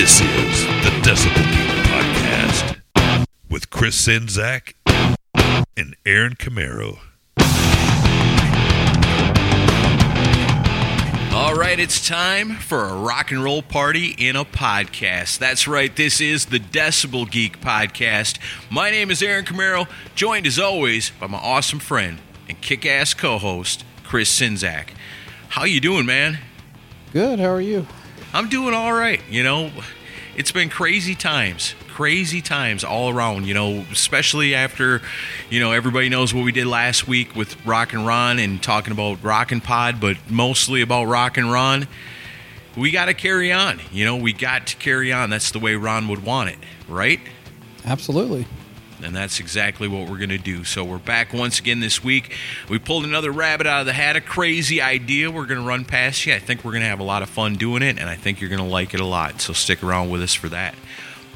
This is the Decibel Geek Podcast with Chris Sinzak and Aaron Camaro. All right, it's time for a rock and roll party in a podcast. That's right, this is the Decibel Geek Podcast. My name is Aaron Camaro, joined as always by my awesome friend and kick-ass co-host, Chris Sinzak. How you doing, man? Good, how are you? I'm doing all right. You know, it's been crazy times all around, you know, especially after, you know, everybody knows what we did last week with Rockin' Ron and talking about Rockin' Pod, but mostly about Rockin' Ron. We got to carry on. You know, we got to carry on. That's the way Ron would want it, right? Absolutely. And that's exactly what we're going to do. So we're back once again this week. We pulled another rabbit out of the hat, a crazy idea. We're going to run past you. I think we're going to have a lot of fun doing it, and I think you're going to like it a lot. So stick around with us for that.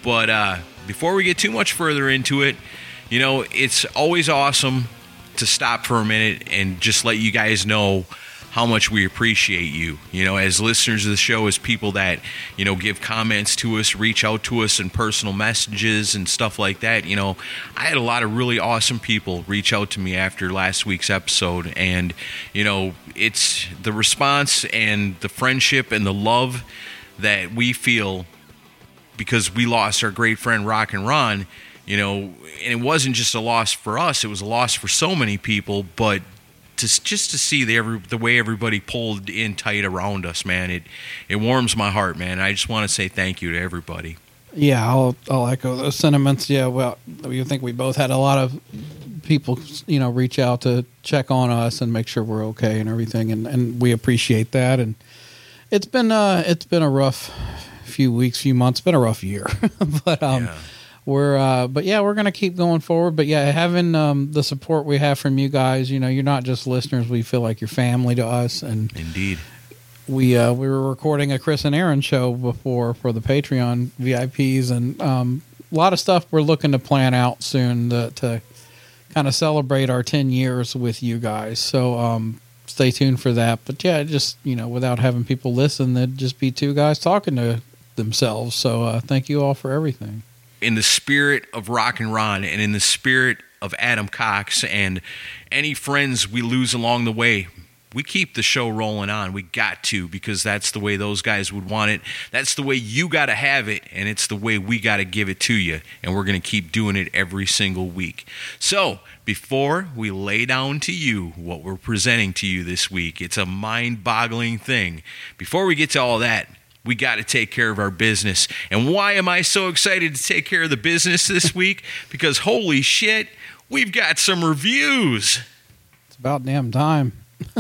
But before we get too much further into it, you know, it's always awesome to stop for a minute and just let you guys know how much we appreciate you, you know, as listeners of the show, as people that, you know, give comments to us, reach out to us in personal messages and stuff like that. You know, I had a lot of really awesome people reach out to me after last week's episode, and, you know, it's the response and the friendship and the love that we feel because we lost our great friend Rockin' Ron, you know, and it wasn't just a loss for us, it was a loss for so many people, but just to see the way everybody pulled in tight around us, man, it warms my heart, man. I just want to say thank you to everybody. Yeah, I'll echo those sentiments. Yeah, well, I think we both had a lot of people, you know, reach out to check on us and make sure we're okay and everything, and we appreciate that. And it's been a rough few months, been a rough year, but yeah. We're going to keep going forward. But yeah, having the support we have from you guys, you know, you're not just listeners. We feel like you're family to us. And indeed, we were recording a Chris and Aaron show before for the Patreon VIPs, and a lot of stuff we're looking to plan out soon to kind of celebrate our 10 years with you guys. So stay tuned for that. But yeah, just, you know, without having people listen, that'd just be two guys talking to themselves. So thank you all for everything. In the spirit of Rockin' Ron and in the spirit of Adam Cox and any friends we lose along the way, we keep the show rolling on. We got to, because that's the way those guys would want it. That's the way you got to have it, and it's the way we got to give it to you, and we're going to keep doing it every single week. So before we lay down to you what we're presenting to you this week, it's a mind-boggling thing. Before we get to all that, we got to take care of our business. And why am I so excited to take care of the business this week? Because holy shit, we've got some reviews. It's about damn time.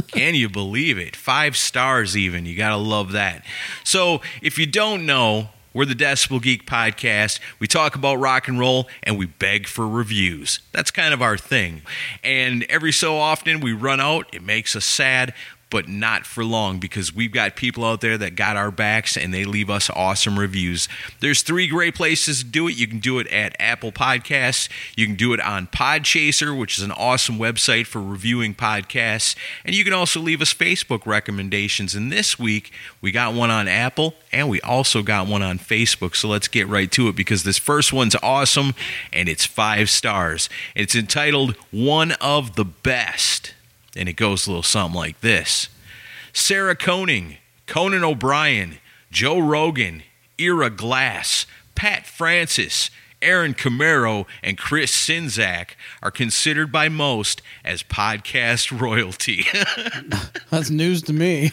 Can you believe it? 5 stars even. You got to love that. So if you don't know, we're the Decibel Geek Podcast. We talk about rock and roll, and we beg for reviews. That's kind of our thing. And every so often we run out. It makes us sad. But not for long, because we've got people out there that got our backs and they leave us awesome reviews. There's 3 great places to do it. You can do it at Apple Podcasts. You can do it on Podchaser, which is an awesome website for reviewing podcasts. And you can also leave us Facebook recommendations. And this week, we got one on Apple and we also got one on Facebook. So let's get right to it, because this first one's awesome and it's 5 stars. It's entitled One of the Best. And it goes a little something like this. Sarah Koenig, Conan O'Brien, Joe Rogan, Ira Glass, Pat Francis, Aaron Camaro, and Chris Sinzak are considered by most as podcast royalty. That's news to me.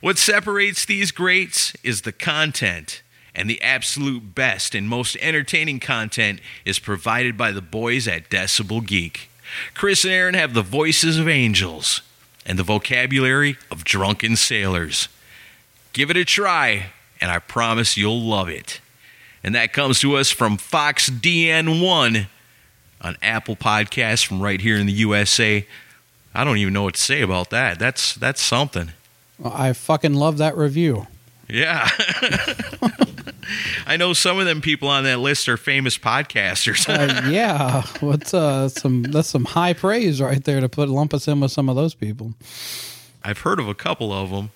What separates these greats is the content. And the absolute best and most entertaining content is provided by the boys at Decibel Geek. Chris and Aaron have the voices of angels and the vocabulary of drunken sailors. Give it a try, and I promise you'll love it. And that comes to us from Fox DN1 on Apple Podcasts from right here in the USA. I don't even know what to say about that. That's something. Well, I fucking love that review. Yeah. I know some of them people on that list are famous podcasters. Yeah. That's some high praise right there to lump us in with some of those people. I've heard of a couple of them.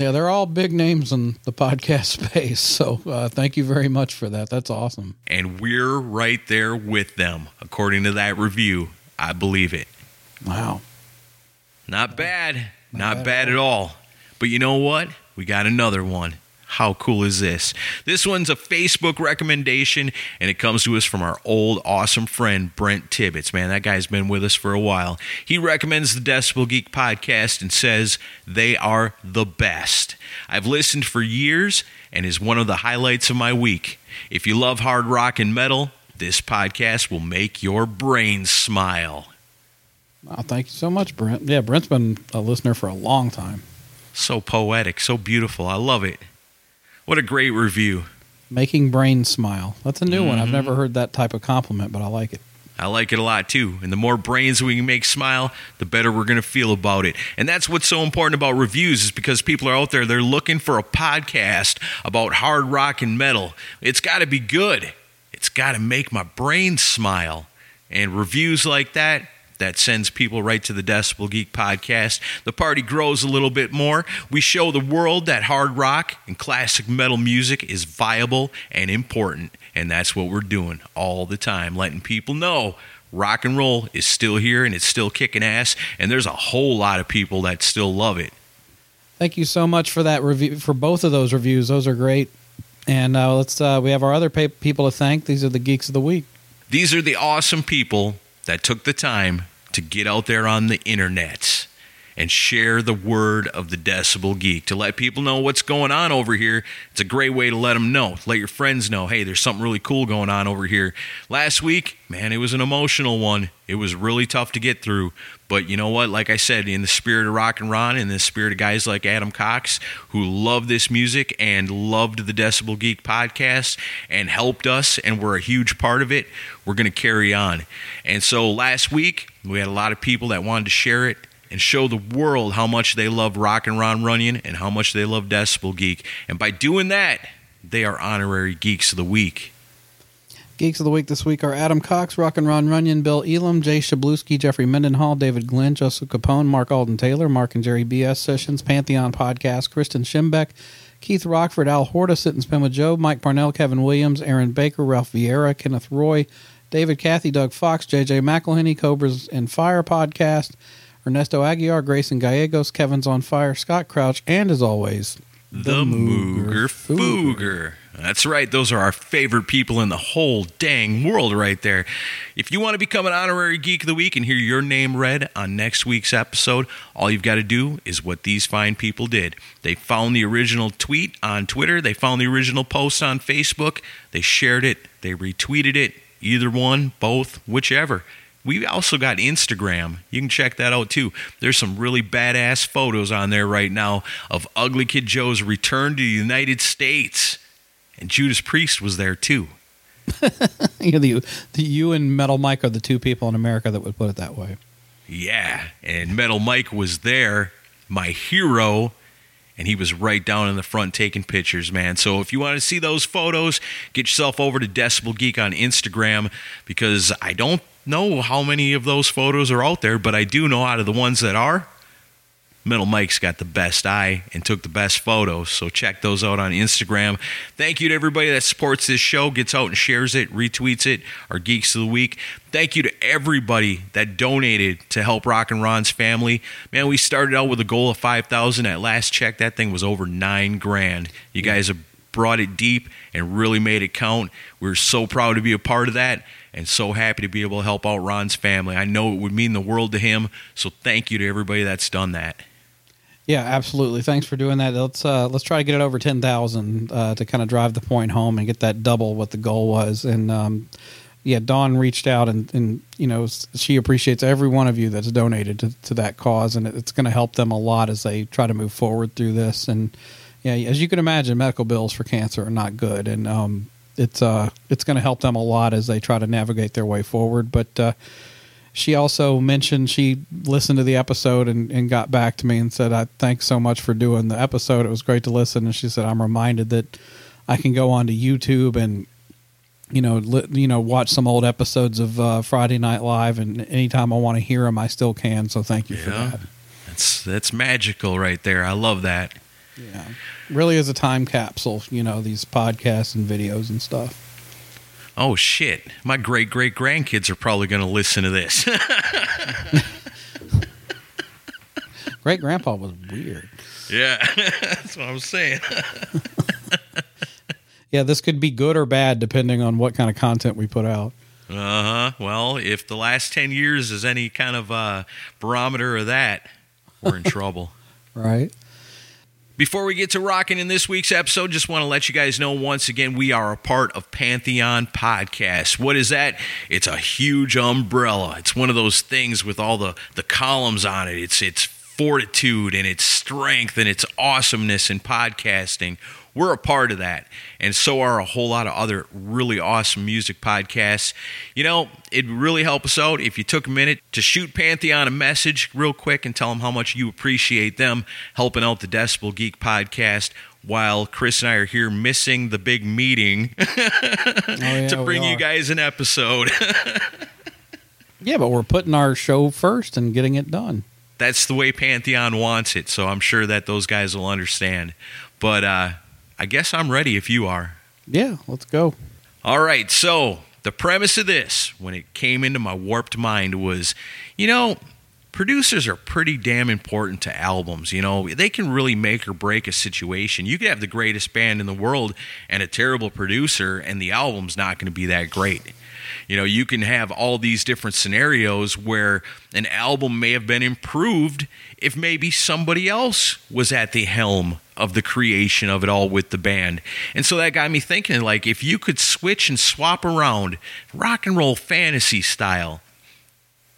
Yeah, they're all big names in the podcast space, so thank you very much for that. That's awesome. And we're right there with them. According to that review, I believe it. Wow. Not bad. Not bad at all. But you know what? We got another one. How cool is this? This one's a Facebook recommendation, and it comes to us from our old awesome friend, Brent Tibbetts. Man, that guy's been with us for a while. He recommends the Decibel Geek podcast and says they are the best. I've listened for years and is one of the highlights of my week. If you love hard rock and metal, this podcast will make your brain smile. Oh, thank you so much, Brent. Yeah, Brent's been a listener for a long time. So poetic, so beautiful. I love it. What a great review. Making brain smile. That's a new one. I've never heard that type of compliment, but I like it. I like it a lot, too. And the more brains we can make smile, the better we're going to feel about it. And that's what's so important about reviews is because people are out there, they're looking for a podcast about hard rock and metal. It's got to be good. It's got to make my brain smile. And reviews like that, that sends people right to the Decibel Geek podcast. The party grows a little bit more. We show the world that hard rock and classic metal music is viable and important. And that's what we're doing all the time, letting people know rock and roll is still here and it's still kicking ass. And there's a whole lot of people that still love it. Thank you so much for that review, for both of those reviews. Those are great. And we have our other people to thank. These are the Geeks of the Week. These are the awesome people that took the time to get out there on the internet and share the word of the Decibel Geek, to let people know what's going on over here. It's a great way to let them know. Let your friends know, hey, there's something really cool going on over here. Last week, man, it was an emotional one. It was really tough to get through. But you know what? Like I said, in the spirit of Rock and Ron, in the spirit of guys like Adam Cox, who love this music and loved the Decibel Geek podcast and helped us and were a huge part of it, we're going to carry on. And so last week, we had a lot of people that wanted to share it and show the world how much they love Rockin' Ron Runyon and how much they love Decibel Geek. And by doing that, they are honorary Geeks of the Week. Geeks of the Week this week are Adam Cox, Rockin' Ron Runyon, Bill Elam, Jay Shabluski, Jeffrey Mendenhall, David Glenn, Joseph Capone, Mark Alden Taylor, Mark and Jerry BS Sessions, Pantheon Podcast, Kristen Schimbeck, Keith Rockford, Al Horta, Sit and Spin with Joe, Mike Parnell, Kevin Williams, Aaron Baker, Ralph Vieira, Kenneth Roy, David Cathy, Doug Fox, JJ McElhenney, Cobras and Fire Podcast, Ernesto Aguiar, Grayson Gallegos, Kevin's on Fire, Scott Crouch, and as always, the Mooger Fooger. That's right. Those are our favorite people in the whole dang world right there. If you want to become an honorary Geek of the Week and hear your name read on next week's episode, all you've got to do is what these fine people did. They found the original tweet on Twitter. They found the original post on Facebook. They shared it. They retweeted it. Either one, both, whichever. We also got Instagram. You can check that out, too. There's some really badass photos on there right now of Ugly Kid Joe's return to the United States. And Judas Priest was there, too. You and Metal Mike are the two people in America that would put it that way. Yeah, and Metal Mike was there, my hero, and he was right down in the front taking pictures, man. So if you want to see those photos, get yourself over to Decibel Geek on Instagram, because I don't know how many of those photos are out there, but I do know out of the ones that are, Metal Mike's got the best eye and took the best photos, so check those out on Instagram. Thank you to everybody that supports this show, gets out and shares it, retweets it, our Geeks of the Week. Thank you to everybody that donated to help Rockin' Ron's family. Man, we started out with a goal of $5,000. At last check, that thing was over $9,000. You guys have brought it deep and really made it count. We're so proud to be a part of that, and so happy to be able to help out Ron's family. I know it would mean the world to him, so thank you to everybody that's done that. Yeah, absolutely. Thanks for doing that. Let's try to get it over 10,000 to kind of drive the point home and get that double what the goal was. And Dawn reached out and you know, she appreciates every one of you that's donated to that cause, and it's going to help them a lot as they try to move forward through this. And yeah, as you can imagine, medical bills for cancer are not good, and it's going to help them a lot as they try to navigate their way forward. But she also mentioned she listened to the episode and got back to me and said, "Thanks so much for doing the episode. It was great to listen." And she said, "I'm reminded that I can go onto YouTube and watch some old episodes of Friday Night Live, and anytime I want to hear them, I still can." So thank you for that. That's magical right there. I love that. Yeah. Really is a time capsule, you know, these podcasts and videos and stuff. Oh, shit. My great-great-grandkids are probably going to listen to this. Great-grandpa was weird. Yeah, that's what I'm saying. Yeah, this could be good or bad depending on what kind of content we put out. Uh-huh. Well, if the last 10 years is any kind of barometer of that, we're in trouble. Right. Before we get to rocking in this week's episode, just want to let you guys know once again, we are a part of Pantheon Podcast. What is that? It's a huge umbrella. It's one of those things with all the columns on it. It's fortitude and its strength and its awesomeness in podcasting. We're a part of that, and so are a whole lot of other really awesome music podcasts. You know, it'd really help us out if you took a minute to shoot Pantheon a message real quick and tell them how much you appreciate them helping out the Decibel Geek Podcast while Chris and I are here missing the big meeting to bring you guys an episode. Yeah, but we're putting our show first and getting it done. That's the way Pantheon wants it, so I'm sure that those guys will understand. But, I guess I'm ready if you are. Yeah, let's go. All right, so the premise of this, when it came into my warped mind, was, you know, producers are pretty damn important to albums. You know, they can really make or break a situation. You could have the greatest band in the world and a terrible producer, and the album's not going to be that great. You know, you can have all these different scenarios where an album may have been improved if maybe somebody else was at the helm of the creation of it all with the band. And so that got me thinking, like, if you could switch and swap around rock and roll fantasy style,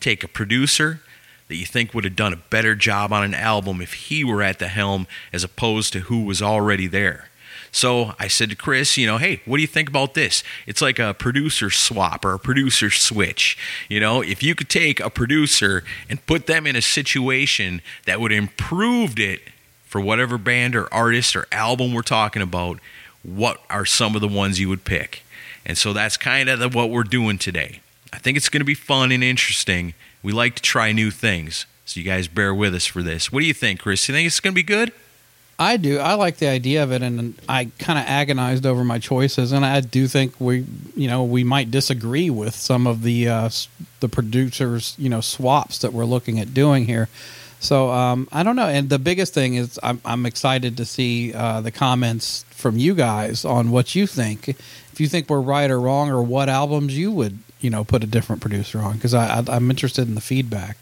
take a producer that you think would have done a better job on an album if he were at the helm as opposed to who was already there. So I said to Chris, you know, hey, what do you think about this? It's like a producer swap or a producer switch. You know, if you could take a producer and put them in a situation that would have improved it for whatever band or artist or album we're talking about, what are some of the ones you would pick? And so that's kind of what we're doing today. I think it's going to be fun and interesting. We like to try new things, so you guys bear with us for this. What do you think, Chris? You think it's going to be good? I do. I like the idea of it, and I kind of agonized over my choices, and I do think we might disagree with some of the producers, you know, swaps that we're looking at doing here. So I don't know. And the biggest thing is I'm excited to see the comments from you guys on what you think. If you think we're right or wrong, or what albums you would, you know, put a different producer on, because I'm interested in the feedback.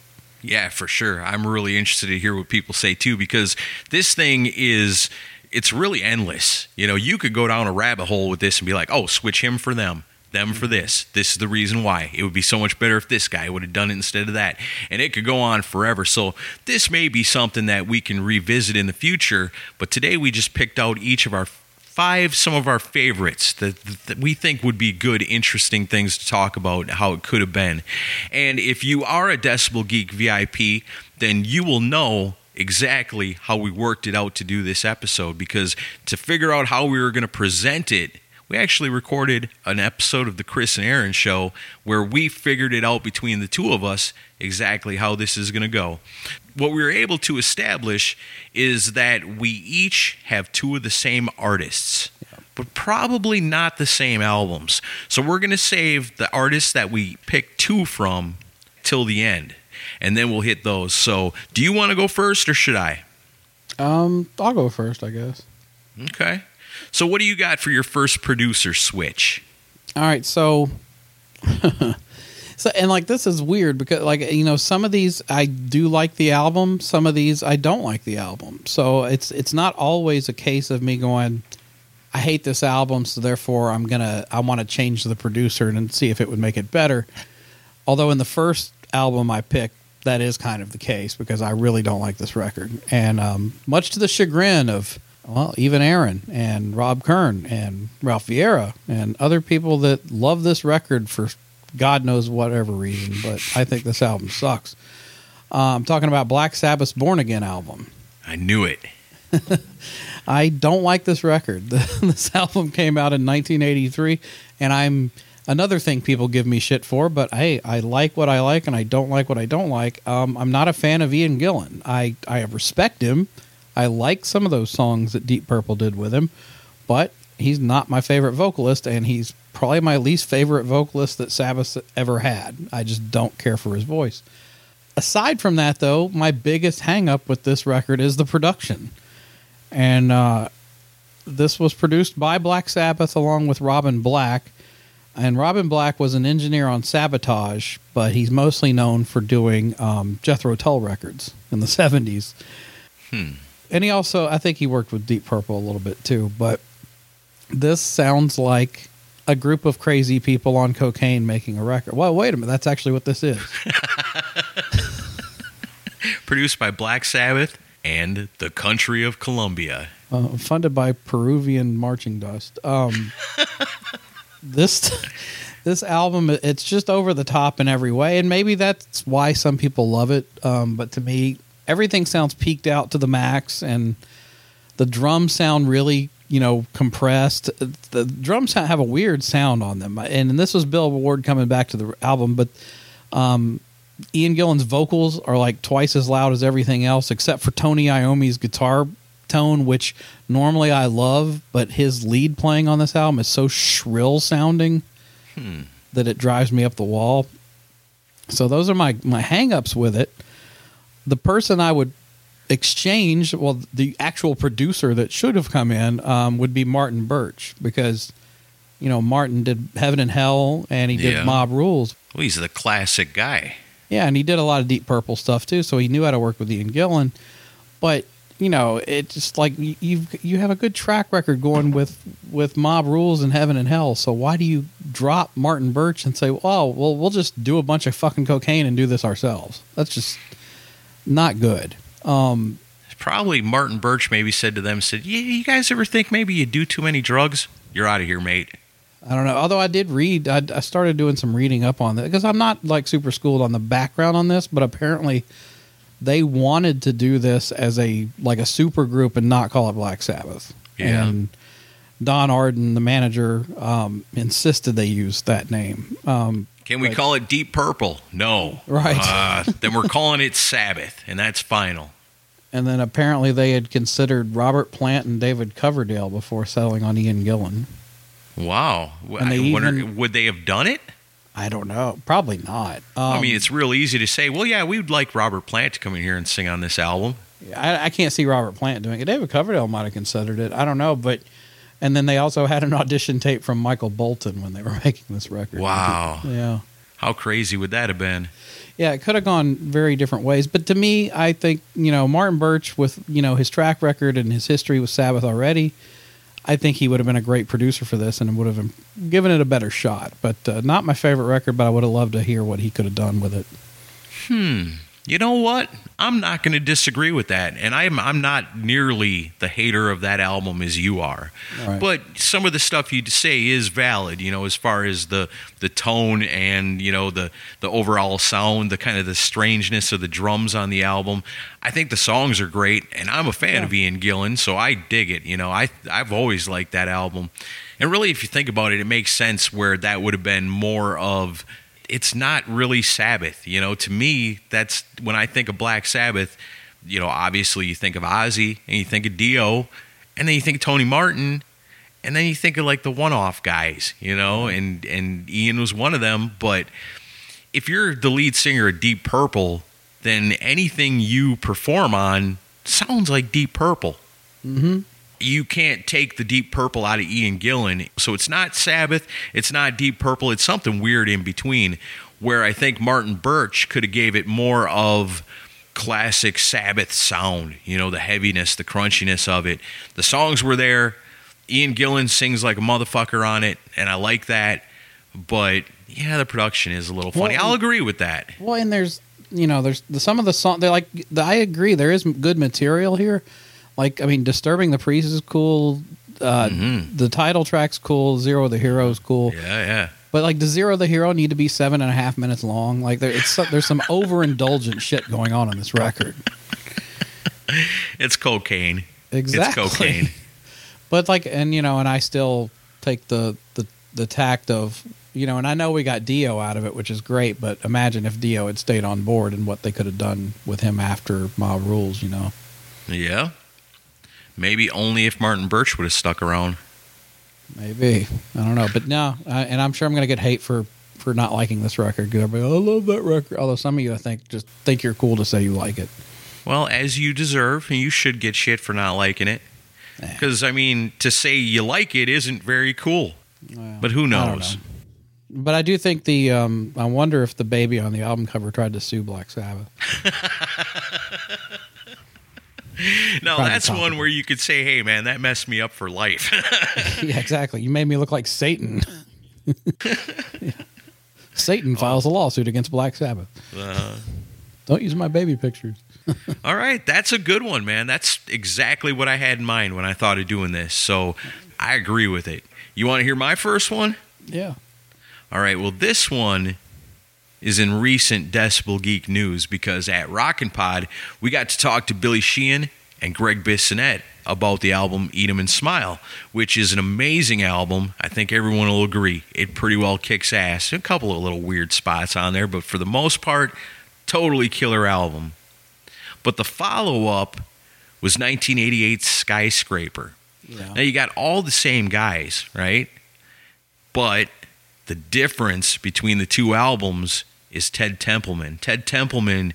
Yeah, for sure. I'm really interested to hear what people say, too, because this thing is, it's really endless. You know, you could go down a rabbit hole with this and be like, oh, switch him for them for this. This is the reason why. It would be so much better if this guy would have done it instead of that. And it could go on forever. So this may be something that we can revisit in the future. But today we just picked out each of our some of our favorites that we think would be good, interesting things to talk about, how it could have been. And if you are a Decibel Geek VIP, then you will know exactly how we worked it out to do this episode, because to figure out how we were going to present it, we actually recorded an episode of the Chris and Aaron Show where we figured it out between the two of us exactly how this is going to go. What we were able to establish is that we each have two of the same artists, but probably not the same albums. So we're going to save the artists that we pick two from till the end, and then we'll hit those. So do you want to go first, or should I? I'll go first, I guess. Okay. So what do you got for your first producer switch? All right, so and like this is weird because, like, you know, some of these I do like the album, some of these I don't like the album. So it's not always a case of me going, I hate this album, so therefore I want to change the producer and see if it would make it better. Although in the first album I picked, that is kind of the case because I really don't like this record, and much to the chagrin of, well, even Aaron and Rob Kern and Ralph Vieira and other people that love this record for God knows whatever reason, but I think this album sucks. I'm talking about Black Sabbath's Born Again album. I knew it. I don't like this record. This album came out in 1983, and I'm another thing people give me shit for, but hey, I like what I like, and I don't like what I don't like. I'm not a fan of Ian Gillan. I respect him. I like some of those songs that Deep Purple did with him, but he's not my favorite vocalist, and he's probably my least favorite vocalist that Sabbath ever had. I just don't care for his voice. Aside from that, though, my biggest hang-up with this record is the production. And this was produced by Black Sabbath along with Robin Black. And Robin Black was an engineer on Sabotage, but he's mostly known for doing Jethro Tull records in the 70s. And he also, I think he worked with Deep Purple a little bit too, but this sounds like a group of crazy people on cocaine making a record. Well, wait a minute. That's actually what this is. Produced by Black Sabbath and the country of Colombia. Funded by Peruvian marching dust. This album, it's just over the top in every way, and maybe that's why some people love it. But to me, everything sounds peaked out to the max, and the drums sound really, compressed. The drums have a weird sound on them, and this was Bill Ward coming back to the album, but Ian Gillan's vocals are like twice as loud as everything else, except for Tony Iommi's guitar tone, which normally I love, but his lead playing on this album is so shrill sounding that it drives me up the wall. So those are my hang-ups with it. The person I would exchange, well, the actual producer that should have come in would be Martin Birch, because Martin did Heaven and Hell, and he did Mob Rules. Well, he's the classic guy. Yeah, and he did a lot of Deep Purple stuff too, so he knew how to work with Ian Gillan. But it's just like you have a good track record going with Mob Rules and Heaven and Hell. So why do you drop Martin Birch and say, "Oh, well, we'll just do a bunch of fucking cocaine and do this ourselves"? That's just not good. Probably Martin Birch maybe said to them, "Yeah, you guys ever think maybe you do too many drugs? You're out of here, mate." I don't know. Although I did read, I started doing some reading up on that, because I'm not like super schooled on the background on this, but apparently they wanted to do this as a super group and not call it Black Sabbath. Yeah. And Don Arden, the manager, insisted they use that name. Can we call it Deep Purple? No. Right. Then we're calling it Sabbath, and that's final. And then apparently they had considered Robert Plant and David Coverdale before settling on Ian Gillan. Wow. And I wonder, would they have done it? I don't know. Probably not. It's real easy to say, well, yeah, we would like Robert Plant to come in here and sing on this album. I can't see Robert Plant doing it. David Coverdale might have considered it. I don't know. And then they also had an audition tape from Michael Bolton when they were making this record. Wow. Yeah. How crazy would that have been? Yeah, it could have gone very different ways. But to me, I think, Martin Birch with, his track record and his history with Sabbath already, I think he would have been a great producer for this and would have given it a better shot. But not my favorite record, but I would have loved to hear what he could have done with it. You know what? I'm not going to disagree with that. And I'm not nearly the hater of that album as you are. Right. But some of the stuff you say is valid, as far as the tone and, the overall sound, the kind of the strangeness of the drums on the album. I think the songs are great, and I'm a fan of Ian Gillan, so I dig it. I've always liked that album. And really, if you think about it, it makes sense where that would have been more of... It's not really Sabbath, to me, that's when I think of Black Sabbath, obviously you think of Ozzy and you think of Dio and then you think of Tony Martin and then you think of like the one-off guys, and Ian was one of them. But if you're the lead singer of Deep Purple, then anything you perform on sounds like Deep Purple. Mm-hmm. You can't take the Deep Purple out of Ian Gillan. So it's not Sabbath. It's not Deep Purple. It's something weird in between, where I think Martin Birch could have gave it more of classic Sabbath sound, the heaviness, the crunchiness of it. The songs were there. Ian Gillan sings like a motherfucker on it, and I like that. But, yeah, the production is a little funny. I'll agree with that. Well, and there's some of the songs, I agree, there is good material here. Disturbing the Priest is cool. The title track's cool. Zero the Hero is cool. Yeah. But, does Zero the Hero need to be 7.5 minutes long? There's some overindulgent shit going on this record. It's cocaine. Exactly. It's cocaine. But, and I still take the tact of, and I know we got Dio out of it, which is great, but imagine if Dio had stayed on board and what they could have done with him after Mob Rules. Yeah. Maybe only if Martin Birch would have stuck around. Maybe. I don't know. But no, and I'm sure I'm going to get hate for not liking this record. Because everybody, I love that record. Although some of you, I think, just think you're cool to say you like it. Well, as you deserve, and you should get shit for not liking it. Because, I mean, to say you like it isn't very cool. Well, but who knows? I don't know. But I do think the, I wonder if the baby on the album cover tried to sue Black Sabbath. No, that's one where you could say, hey, man, that messed me up for life. Yeah, exactly. You made me look like Satan. Yeah. Satan files a lawsuit against Black Sabbath. Don't use my baby pictures. All right. That's a good one, man. That's exactly what I had in mind when I thought of doing this. So I agree with it. You want to hear my first one? Yeah. All right. Well, this one is in recent Decibel Geek news because at Rockin' Pod, we got to talk to Billy Sheehan and Greg Bissonette about the album Eat 'Em and Smile, which is an amazing album. I think everyone will agree. It pretty well kicks ass. A couple of little weird spots on there, but for the most part, totally killer album. But the follow-up was 1988's Skyscraper. Yeah. Now, you got all the same guys, right? But the difference between the two albums is Ted Templeman. Ted Templeman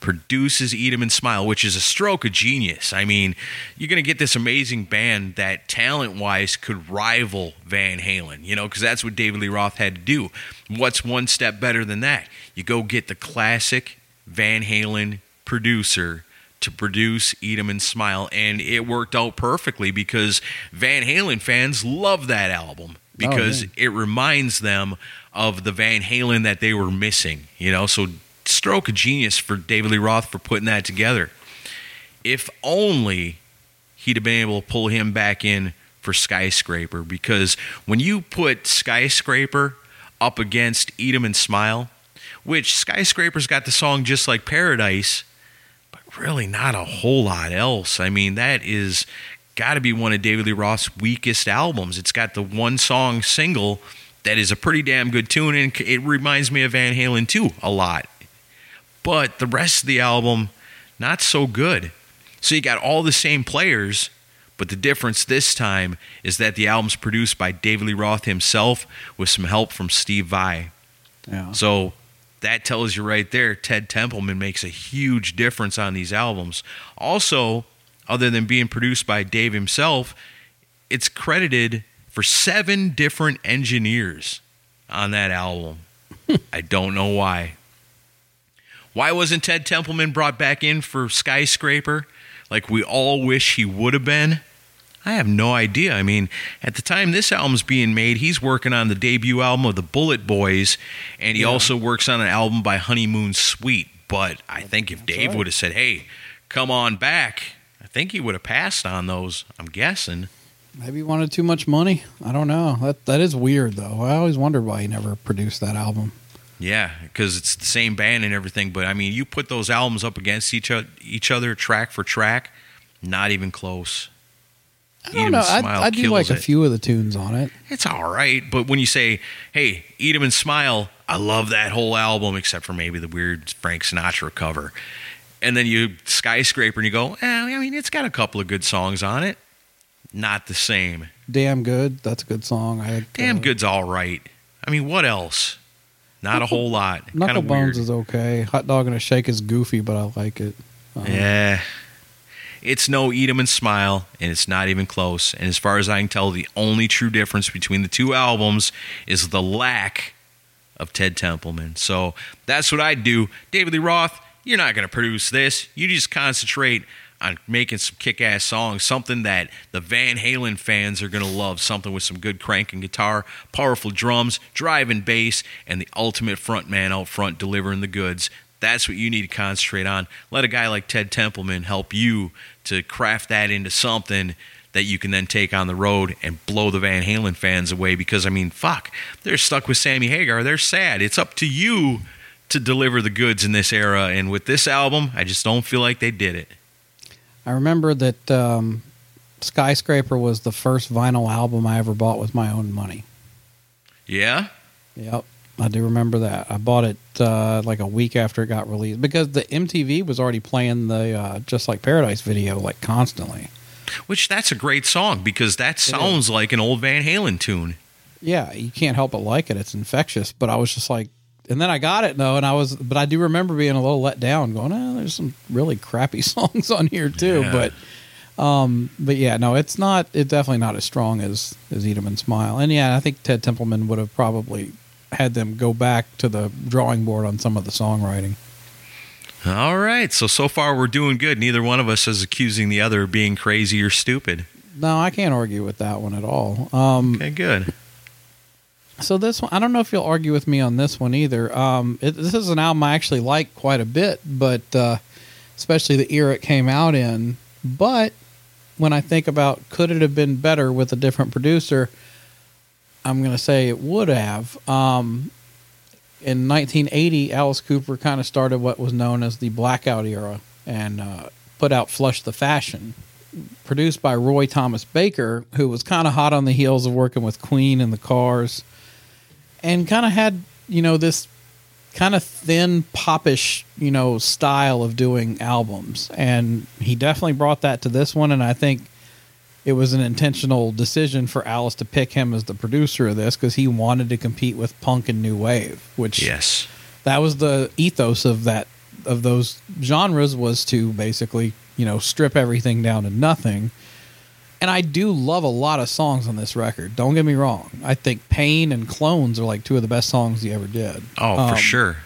produces Eat 'Em and Smile, which is a stroke of genius. I mean, you're going to get this amazing band that talent-wise could rival Van Halen, you know, because that's what David Lee Roth had to do. What's one step better than that? You go get the classic Van Halen producer to produce Eat 'Em and Smile, and it worked out perfectly because Van Halen fans love that album. Because it reminds them of the Van Halen that they were missing, you know. So, stroke of genius for David Lee Roth for putting that together. If only he'd have been able to pull him back in for Skyscraper, because when you put Skyscraper up against Eat 'Em and Smile, which Skyscraper's got the song Just Like Paradise, but really not a whole lot else. I mean, that is got to be one of David Lee Roth's weakest albums. It's got the one song single that is a pretty damn good tune, and it reminds me of Van Halen too a lot. But the rest of the album, not so good. So you got all the same players, but the difference this time is that the album's produced by David Lee Roth himself with some help from Steve Vai. Yeah. So that tells you right there, Ted Templeman makes a huge difference on these albums. Also, other than being produced by Dave himself, it's credited for 7 different engineers on that album. I don't know why. Why wasn't Ted Templeman brought back in for Skyscraper like we all wish he would have been? I have no idea. I mean, at the time this album's being made, he's working on the debut album of the Bullet Boys, and he also works on an album by Honeymoon Suite. But I think if Dave would have said, hey, come on back, I think he would have passed on those, I'm guessing. Maybe he wanted too much money. I don't know. That is weird, though. I always wondered why he never produced that album. Yeah, because it's the same band and everything. But, I mean, you put those albums up against each other track for track, not even close. I don't know. I do like a few of the tunes on it. It's all right. But when you say, hey, Eat 'Em and Smile, I love that whole album, except for maybe the weird Frank Sinatra cover. And then you Skyscraper and you go, I mean, it's got a couple of good songs on it. Not the same. Damn Good. That's a good song. Damn Good's all right. I mean, what else? Not a whole lot. Knuckle Bones is okay. Hot Dog and a Shake is goofy, but I like it. Yeah. It's no Eat 'Em and Smile, and it's not even close. And as far as I can tell, the only true difference between the two albums is the lack of Ted Templeman. So that's what I'd do. David Lee Roth, you're not going to produce this. You just concentrate on making some kick-ass songs, something that the Van Halen fans are going to love, something with some good cranking guitar, powerful drums, driving bass, and the ultimate front man out front delivering the goods. That's what you need to concentrate on. Let a guy like Ted Templeman help you to craft that into something that you can then take on the road and blow the Van Halen fans away because, I mean, fuck, they're stuck with Sammy Hagar. They're sad. It's up to you to deliver the goods in this era, and with this album, I just don't feel like they did it. I remember that Skyscraper was the first vinyl album I ever bought with my own money. Yeah? Yep, I do remember that. I bought it like a week after it got released, because the MTV was already playing the Just Like Paradise video like constantly. Which, that's a great song, because that sounds like an old Van Halen tune. Yeah, you can't help but like it. It's infectious. But I was just like, and then I got it, though, but I do remember being a little let down, going, there's some really crappy songs on here, too. Yeah. But yeah, no, it's definitely not as strong as Eat 'Em and Smile. And yeah, I think Ted Templeman would have probably had them go back to the drawing board on some of the songwriting. All right. So far we're doing good. Neither one of us is accusing the other of being crazy or stupid. No, I can't argue with that one at all. Okay, good. So this one, I don't know if you'll argue with me on this one either. This is an album I actually like quite a bit, but especially the era it came out in. But when I think about could it have been better with a different producer, I'm going to say it would have. In 1980, Alice Cooper kind of started what was known as the Blackout era and put out Flush the Fashion, produced by Roy Thomas Baker, who was kind of hot on the heels of working with Queen and the Cars, and kind of had, this kind of thin, popish, style of doing albums. And he definitely brought that to this one, and I think it was an intentional decision for Alice to pick him as the producer of this because he wanted to compete with punk and new wave, which that was the ethos of those genres, was to basically, strip everything down to nothing. And I do love a lot of songs on this record. Don't get me wrong. I think Pain and Clones are like two of the best songs he ever did. Oh, for sure.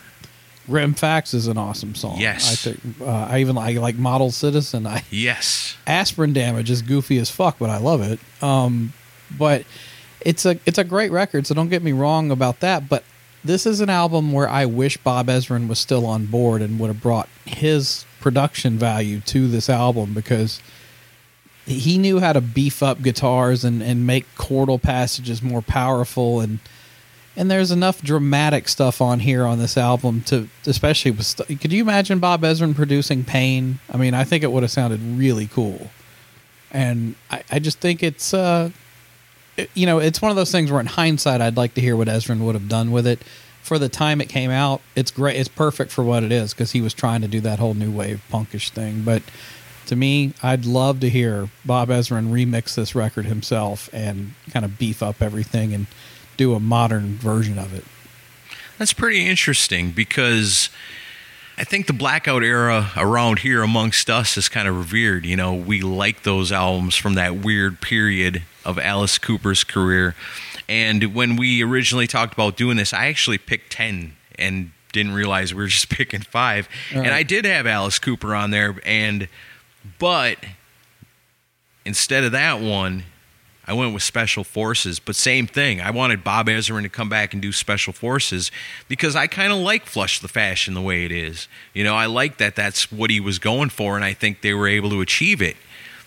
Grim Facts is an awesome song. Yes. I like Model Citizen. Aspirin Damage is goofy as fuck, but I love it. But it's a great record, so don't get me wrong about that. But this is an album where I wish Bob Ezrin was still on board and would have brought his production value to this album, because he knew how to beef up guitars and make chordal passages more powerful. And there's enough dramatic stuff on this album to, especially with stuff. Could you imagine Bob Ezrin producing Pain? I mean, I think it would have sounded really cool. And I just think it's, it's one of those things where in hindsight, I'd like to hear what Ezrin would have done with it. For the time it came out, it's great. It's perfect for what it is, because he was trying to do that whole new wave punkish thing. But to me, I'd love to hear Bob Ezrin remix this record himself and kind of beef up everything and do a modern version of it. That's pretty interesting, because I think the Blackout era around here amongst us is kind of revered. We like those albums from that weird period of Alice Cooper's career. And when we originally talked about doing this, I actually picked 10 and didn't realize we were just picking 5. Right. And I did have Alice Cooper on there, but instead of that one, I went with Special Forces, but same thing. I wanted Bob Ezrin to come back and do Special Forces, because I kind of like Flush the Fashion the way it is. I like that that's what he was going for, and I think they were able to achieve it.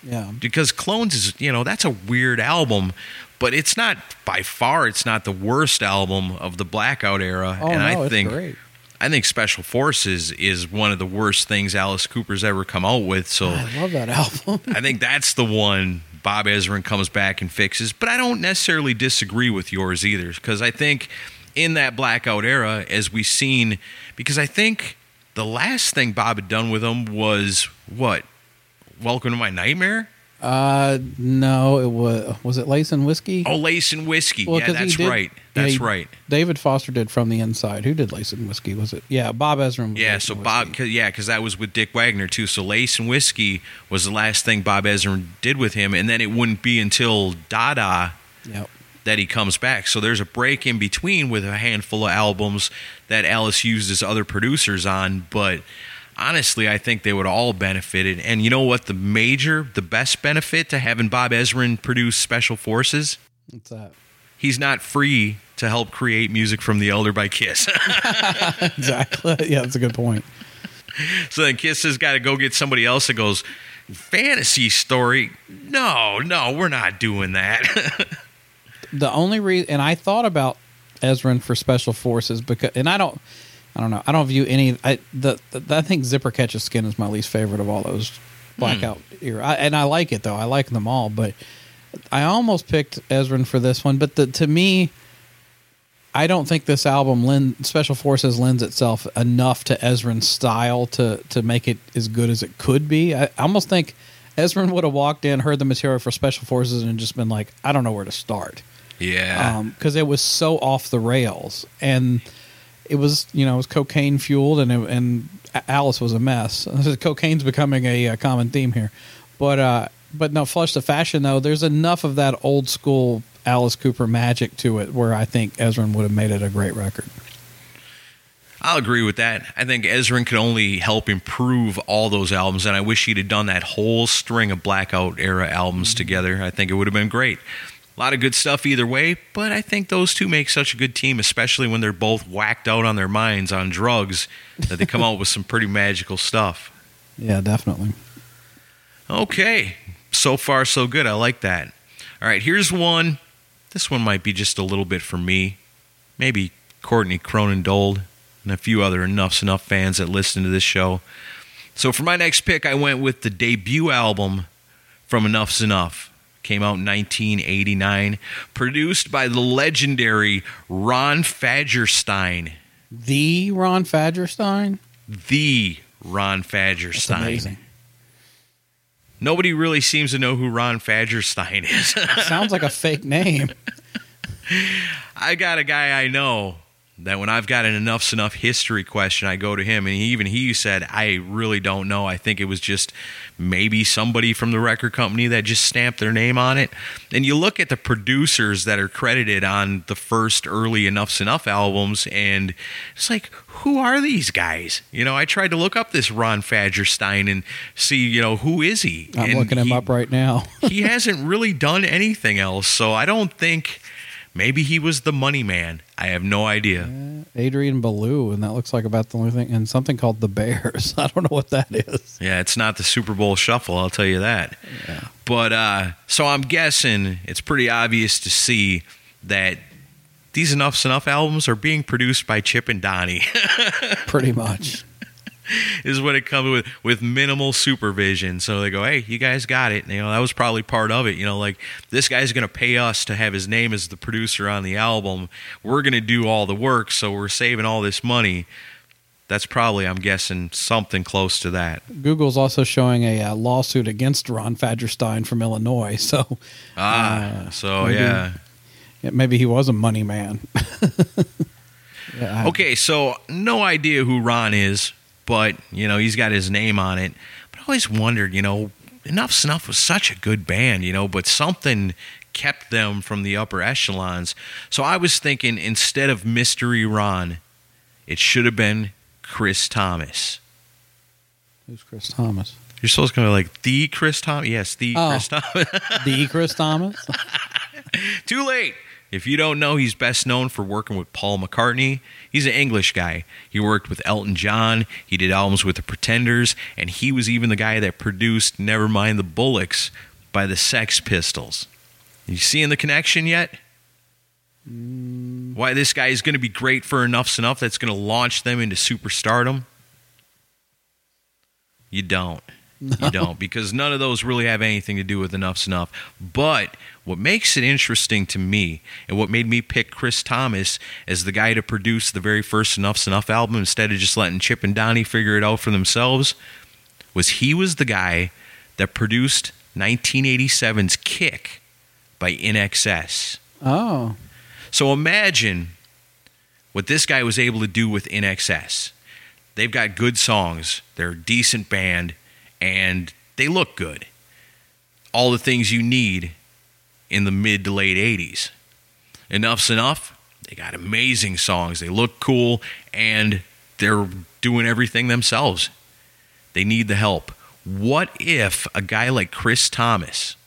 Yeah. Because Clones is, that's a weird album, but it's not the worst album of the Blackout era. Oh, and no, it's great. I think Special Forces is one of the worst things Alice Cooper's ever come out with. So I love that album. I think that's the one Bob Ezrin comes back and fixes. But I don't necessarily disagree with yours either, because I think in that Blackout era, as we've seen, because I think the last thing Bob had done with him was what? Welcome to My Nightmare? No, it was it Lace and Whiskey? Oh, Lace and Whiskey. Well, yeah, that's right. That's right. David Foster did From the Inside. Who did Lace and Whiskey? Was it? Yeah, Bob Ezrin. Yeah, so Bob, because that was with Dick Wagner too. So Lace and Whiskey was the last thing Bob Ezrin did with him, and then it wouldn't be until Dada that he comes back. So there's a break in between with a handful of albums that Alice uses other producers on, but honestly, I think they would all benefited. And you know what the best benefit to having Bob Ezrin produce Special Forces? What's that? He's not free to help create music from The Elder by Kiss. Exactly. Yeah, that's a good point. So then Kiss has got to go get somebody else that goes, fantasy story? No, we're not doing that. The only reason, and I thought about Ezrin for Special Forces, because, and I don't know. I don't view any. I think Zipper Catches Skin is my least favorite of all those Blackout era, and I like it though. I like them all, but I almost picked Ezrin for this one. But to me, I don't think this album Special Forces lends itself enough to Ezrin's style to make it as good as it could be. I almost think Ezrin would have walked in, heard the material for Special Forces, and just been like, I don't know where to start. Yeah. Because it was so off the rails. And it was, you know, it was cocaine fueled, and Alice was a mess. Cocaine's becoming a common theme here. But no, Flush the Fashion, though, there's enough of that old school Alice Cooper magic to it where I think Ezrin would have made it a great record. I'll agree with that. I think Ezrin could only help improve all those albums, and I wish he'd have done that whole string of Blackout-era albums together. I think it would have been great. A lot of good stuff either way, but I think those two make such a good team, especially when they're both whacked out on their minds on drugs, that they come out with some pretty magical stuff. Yeah, definitely. Okay. So far, so good. I like that. All right, here's one. This one might be just a little bit for me. Maybe Courtney Cronin Dold and a few other Enuff Z'Nuff fans that listen to this show. So for my next pick, I went with the debut album from Enuff Z'Nuff. Came out in 1989. Produced by the legendary Ron Fadgerstein. The Ron Fadgerstein? The Ron Fadgerstein. That's amazing. Nobody really seems to know who Ron Fadgerstein is. Sounds like a fake name. I got a guy I know that when I've got an Enuff Z'Nuff history question, I go to him, and he said, I really don't know. I think it was just maybe somebody from the record company that just stamped their name on it. And you look at the producers that are credited on the first early Enuff Z'Nuff albums, and it's like, who are these guys? You know, I tried to look up this Ron Fadgerstein and see, you know, who is he? I'm looking him up right now. He hasn't really done anything else, so I don't think... Maybe he was the money man. I have no idea. Adrian Belew, and that looks like about the only thing. And something called The Bears. I don't know what that is. Yeah, it's not the Super Bowl Shuffle, I'll tell you that. Yeah. But so I'm guessing it's pretty obvious to see that these Enuff Z'Nuff albums are being produced by Chip and Donnie. Pretty much. Is what it comes with minimal supervision. So they go, hey, you guys got it. And, you know, that was probably part of it. You know, like, this guy's going to pay us to have his name as the producer on the album. We're going to do all the work, so we're saving all this money. That's probably, I'm guessing, something close to that. Google's also showing a lawsuit against Ron Fadgerstein from Illinois. So, maybe he was a money man. Yeah, okay, so no idea who Ron is. But, you know, he's got his name on it. But I always wondered, you know, Enuff Z'Nuff was such a good band, you know, but something kept them from the upper echelons. So I was thinking, instead of Mystery Ron, it should have been Chris Thomas. Who's Chris Thomas? You're supposed to be like, the Chris Thomas? Yes, Chris Thomas. The Chris Thomas? Too late. If you don't know, he's best known for working with Paul McCartney. He's an English guy. He worked with Elton John. He did albums with the Pretenders. And he was even the guy that produced Nevermind the Bollocks by the Sex Pistols. You seeing the connection yet? Why this guy is going to be great for Enuff Z'Nuff that's going to launch them into superstardom? You don't. No. You don't, because none of those really have anything to do with Enuff Z'Nuff. But what makes it interesting to me, and what made me pick Chris Thomas as the guy to produce the very first Enuff Z'Nuff album instead of just letting Chip and Donnie figure it out for themselves, was he was the guy that produced 1987's Kick by INXS. Oh. So imagine what this guy was able to do with INXS. They've got good songs. They're a decent band. And they look good. All the things you need in the mid to late 80s. Enuff Z'Nuff, they got amazing songs. They look cool, and they're doing everything themselves. They need the help. What if a guy like Chris Thomas,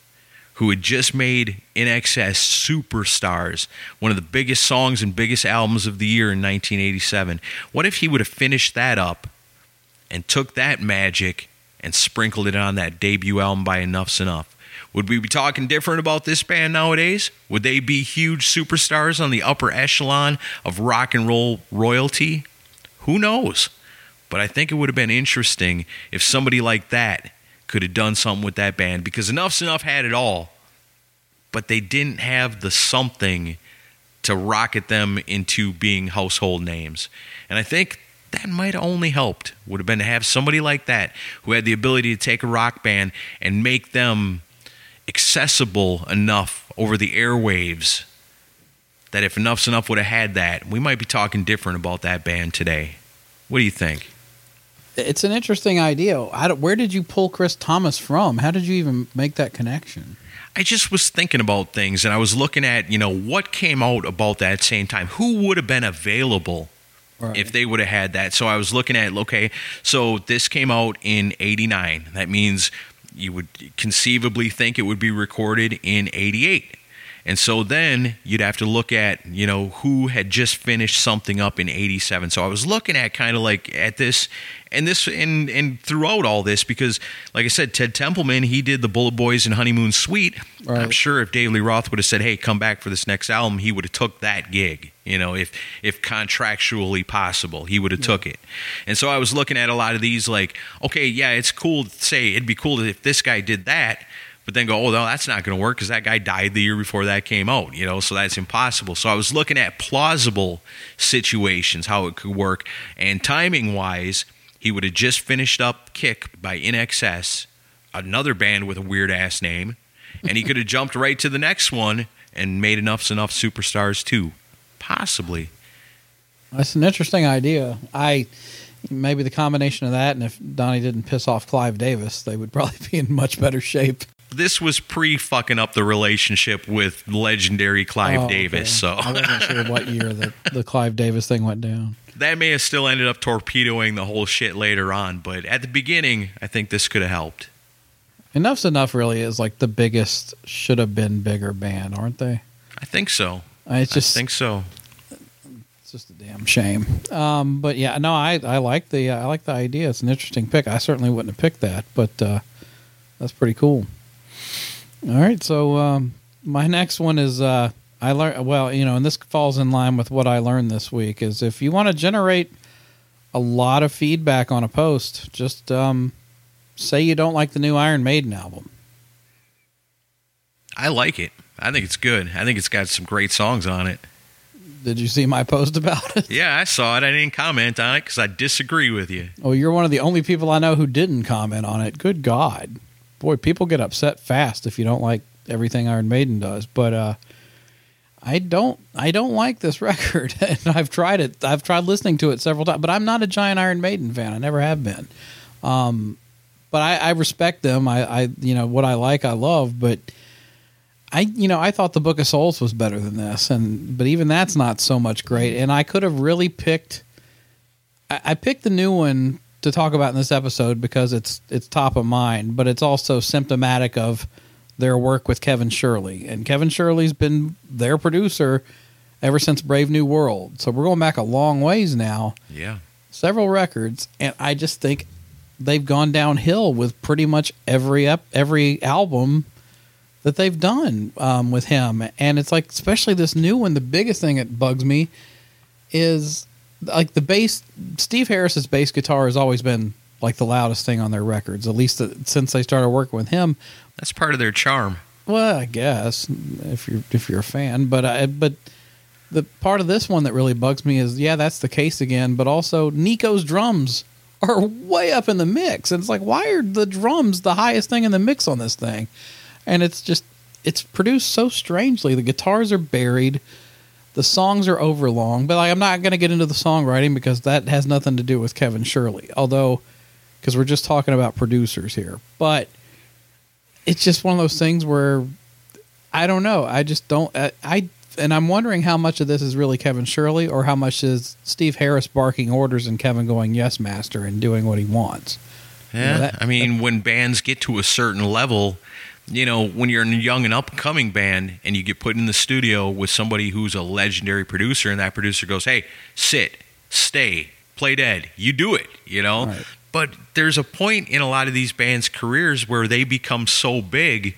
who had just made INXS superstars, one of the biggest songs and biggest albums of the year in 1987, what if he would have finished that up and took that magic and sprinkled it on that debut album by Enuff Z'Nuff? Would we be talking different about this band nowadays? Would they be huge superstars on the upper echelon of rock and roll royalty? Who knows? But I think it would have been interesting if somebody like that could have done something with that band, because Enuff Z'Nuff had it all, but they didn't have the something to rocket them into being household names. And I think that might have only helped, would have been to have somebody like that who had the ability to take a rock band and make them accessible enough over the airwaves that if Enuff Z'Nuff would have had that, we might be talking different about that band today. What do you think? It's an interesting idea. Where did you pull Chris Thomas from? How did you even make that connection? I just was thinking about things, and I was looking at, what came out about that same time. Who would have been available if they would have had that? So I was looking at, okay, so this came out in 89. That means you would conceivably think it would be recorded in 88. And so then you'd have to look at, who had just finished something up in 87. So I was looking at kind of like at this and throughout all this, because like I said, Ted Templeman, he did the Bullet Boys and Honeymoon Suite. Right. I'm sure if David Lee Roth would have said, hey, come back for this next album, he would have took that gig, if contractually possible, he would have took it. And so I was looking at a lot of these like, okay, yeah, it's cool to say it'd be cool if this guy did that, but then go, oh, no, that's not going to work because that guy died the year before that came out, so that's impossible. So I was looking at plausible situations, how it could work. And timing-wise, he would have just finished up Kick by INXS, another band with a weird-ass name, and he could have jumped right to the next one and made Enuff Z'Nuff Superstars 2, possibly. That's an interesting idea. Maybe the combination of that, and if Donnie didn't piss off Clive Davis, they would probably be in much better shape. This was pre-fucking up the relationship with legendary Clive Davis. Okay. So I wasn't sure what year the Clive Davis thing went down. That may have still ended up torpedoing the whole shit later on, but at the beginning, I think this could have helped. Enuff Z'Nuff really is like the biggest should-have-been-bigger band, aren't they? I think so. I think so. It's just a damn shame. But yeah, no, I like the idea. It's an interesting pick. I certainly wouldn't have picked that, but that's pretty cool. All right, so my next one is I learned. Well, and this falls in line with what I learned this week is if you want to generate a lot of feedback on a post, just say you don't like the new Iron Maiden album. I like it. I think it's good. I think it's got some great songs on it. Did you see my post about it? Yeah, I saw it. I didn't comment on it because I disagree with you. Oh, you're one of the only people I know who didn't comment on it. Good God. Boy, people get upset fast if you don't like everything Iron Maiden does. But I don't like this record, and I've tried it. I've tried listening to it several times, but I'm not a giant Iron Maiden fan. I never have been. But I respect them. I what I like, I love. But I thought the Book of Souls was better than this, but even that's not so much great. And I could have really picked. I picked the new one to talk about in this episode because it's top of mind, but it's also symptomatic of their work with Kevin Shirley. And Kevin Shirley's been their producer ever since Brave New World. So we're going back a long ways now. Yeah. Several records, and I just think they've gone downhill with pretty much every album that they've done with him. And it's like, especially this new one, the biggest thing that bugs me is like the bass. Steve Harris's bass guitar has always been like the loudest thing on their records, at least since they started working with him. That's part of their charm. Well, I guess if you're a fan, but the part of this one that really bugs me is, yeah, that's the case again, but also Nico's drums are way up in the mix. And it's like, why are the drums the highest thing in the mix on this thing? And it's produced so strangely. The guitars are buried. The songs are overlong, but I'm not going to get into the songwriting because that has nothing to do with Kevin Shirley, although because we're just talking about producers here. But it's just one of those things where I don't know. I just don't. And I'm wondering how much of this is really Kevin Shirley or how much is Steve Harris barking orders and Kevin going, yes, master, and doing what he wants. Yeah, when bands get to a certain level, when you're a young and upcoming band and you get put in the studio with somebody who's a legendary producer and that producer goes, hey, sit, stay, play dead, you do it, Right. But there's a point in a lot of these bands' careers where they become so big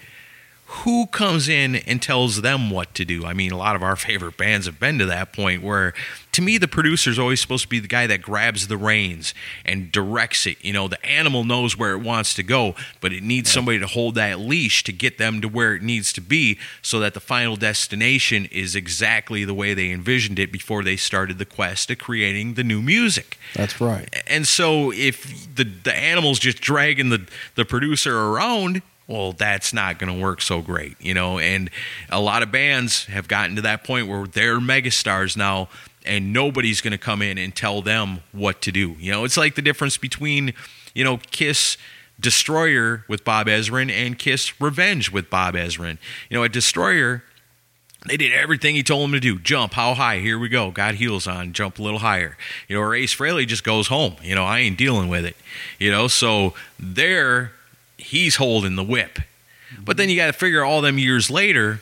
who comes in and tells them what to do? I mean, a lot of our favorite bands have been to that point where, to me, the producer's always supposed to be the guy that grabs the reins and directs it. You know, the animal knows where it wants to go, but it needs somebody to hold that leash to get them to where it needs to be so that the final destination is exactly the way they envisioned it before they started the quest of creating the new music. That's right. And so if the animal's just dragging the producer around, well, that's not going to work so great, you know. And a lot of bands have gotten to that point where they're megastars now, and nobody's going to come in and tell them what to do. You know, it's like the difference between, you know, Kiss Destroyer with Bob Ezrin and Kiss Revenge with Bob Ezrin. You know, at Destroyer, they did everything he told them to do. Jump, how high? Here we go. Got heels on. Jump a little higher. You know, or Ace Frehley just goes home. You know, I ain't dealing with it. You know, so they're... he's holding the whip. But then you got to figure all them years later,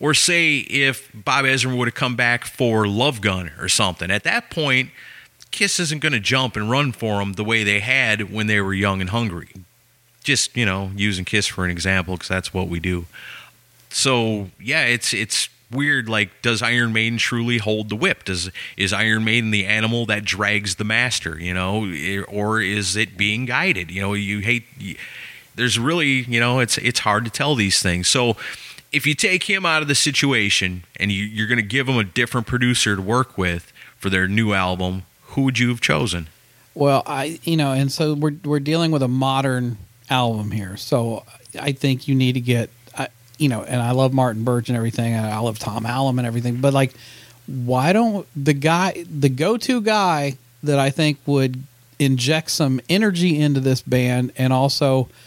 or say if Bob Ezrin would have come back for Love Gun or something, at that point, Kiss isn't going to jump and run for them the way they had when they were young and hungry. Just, you know, using Kiss for an example, because that's what we do. So, yeah, it's weird. Like, does Iron Maiden truly hold the whip? Is Iron Maiden the animal that drags the master, you know, or is it being guided? You know, there's really, you know, it's hard to tell these things. So if you take him out of the situation and you're going to give him a different producer to work with for their new album, who would you have chosen? Well, so we're dealing with a modern album here. So I think you need to get, and I love Martin Birch and everything. And I love Tom Allum and everything. But, like, why don't the go-to guy that I think would inject some energy into this band and also –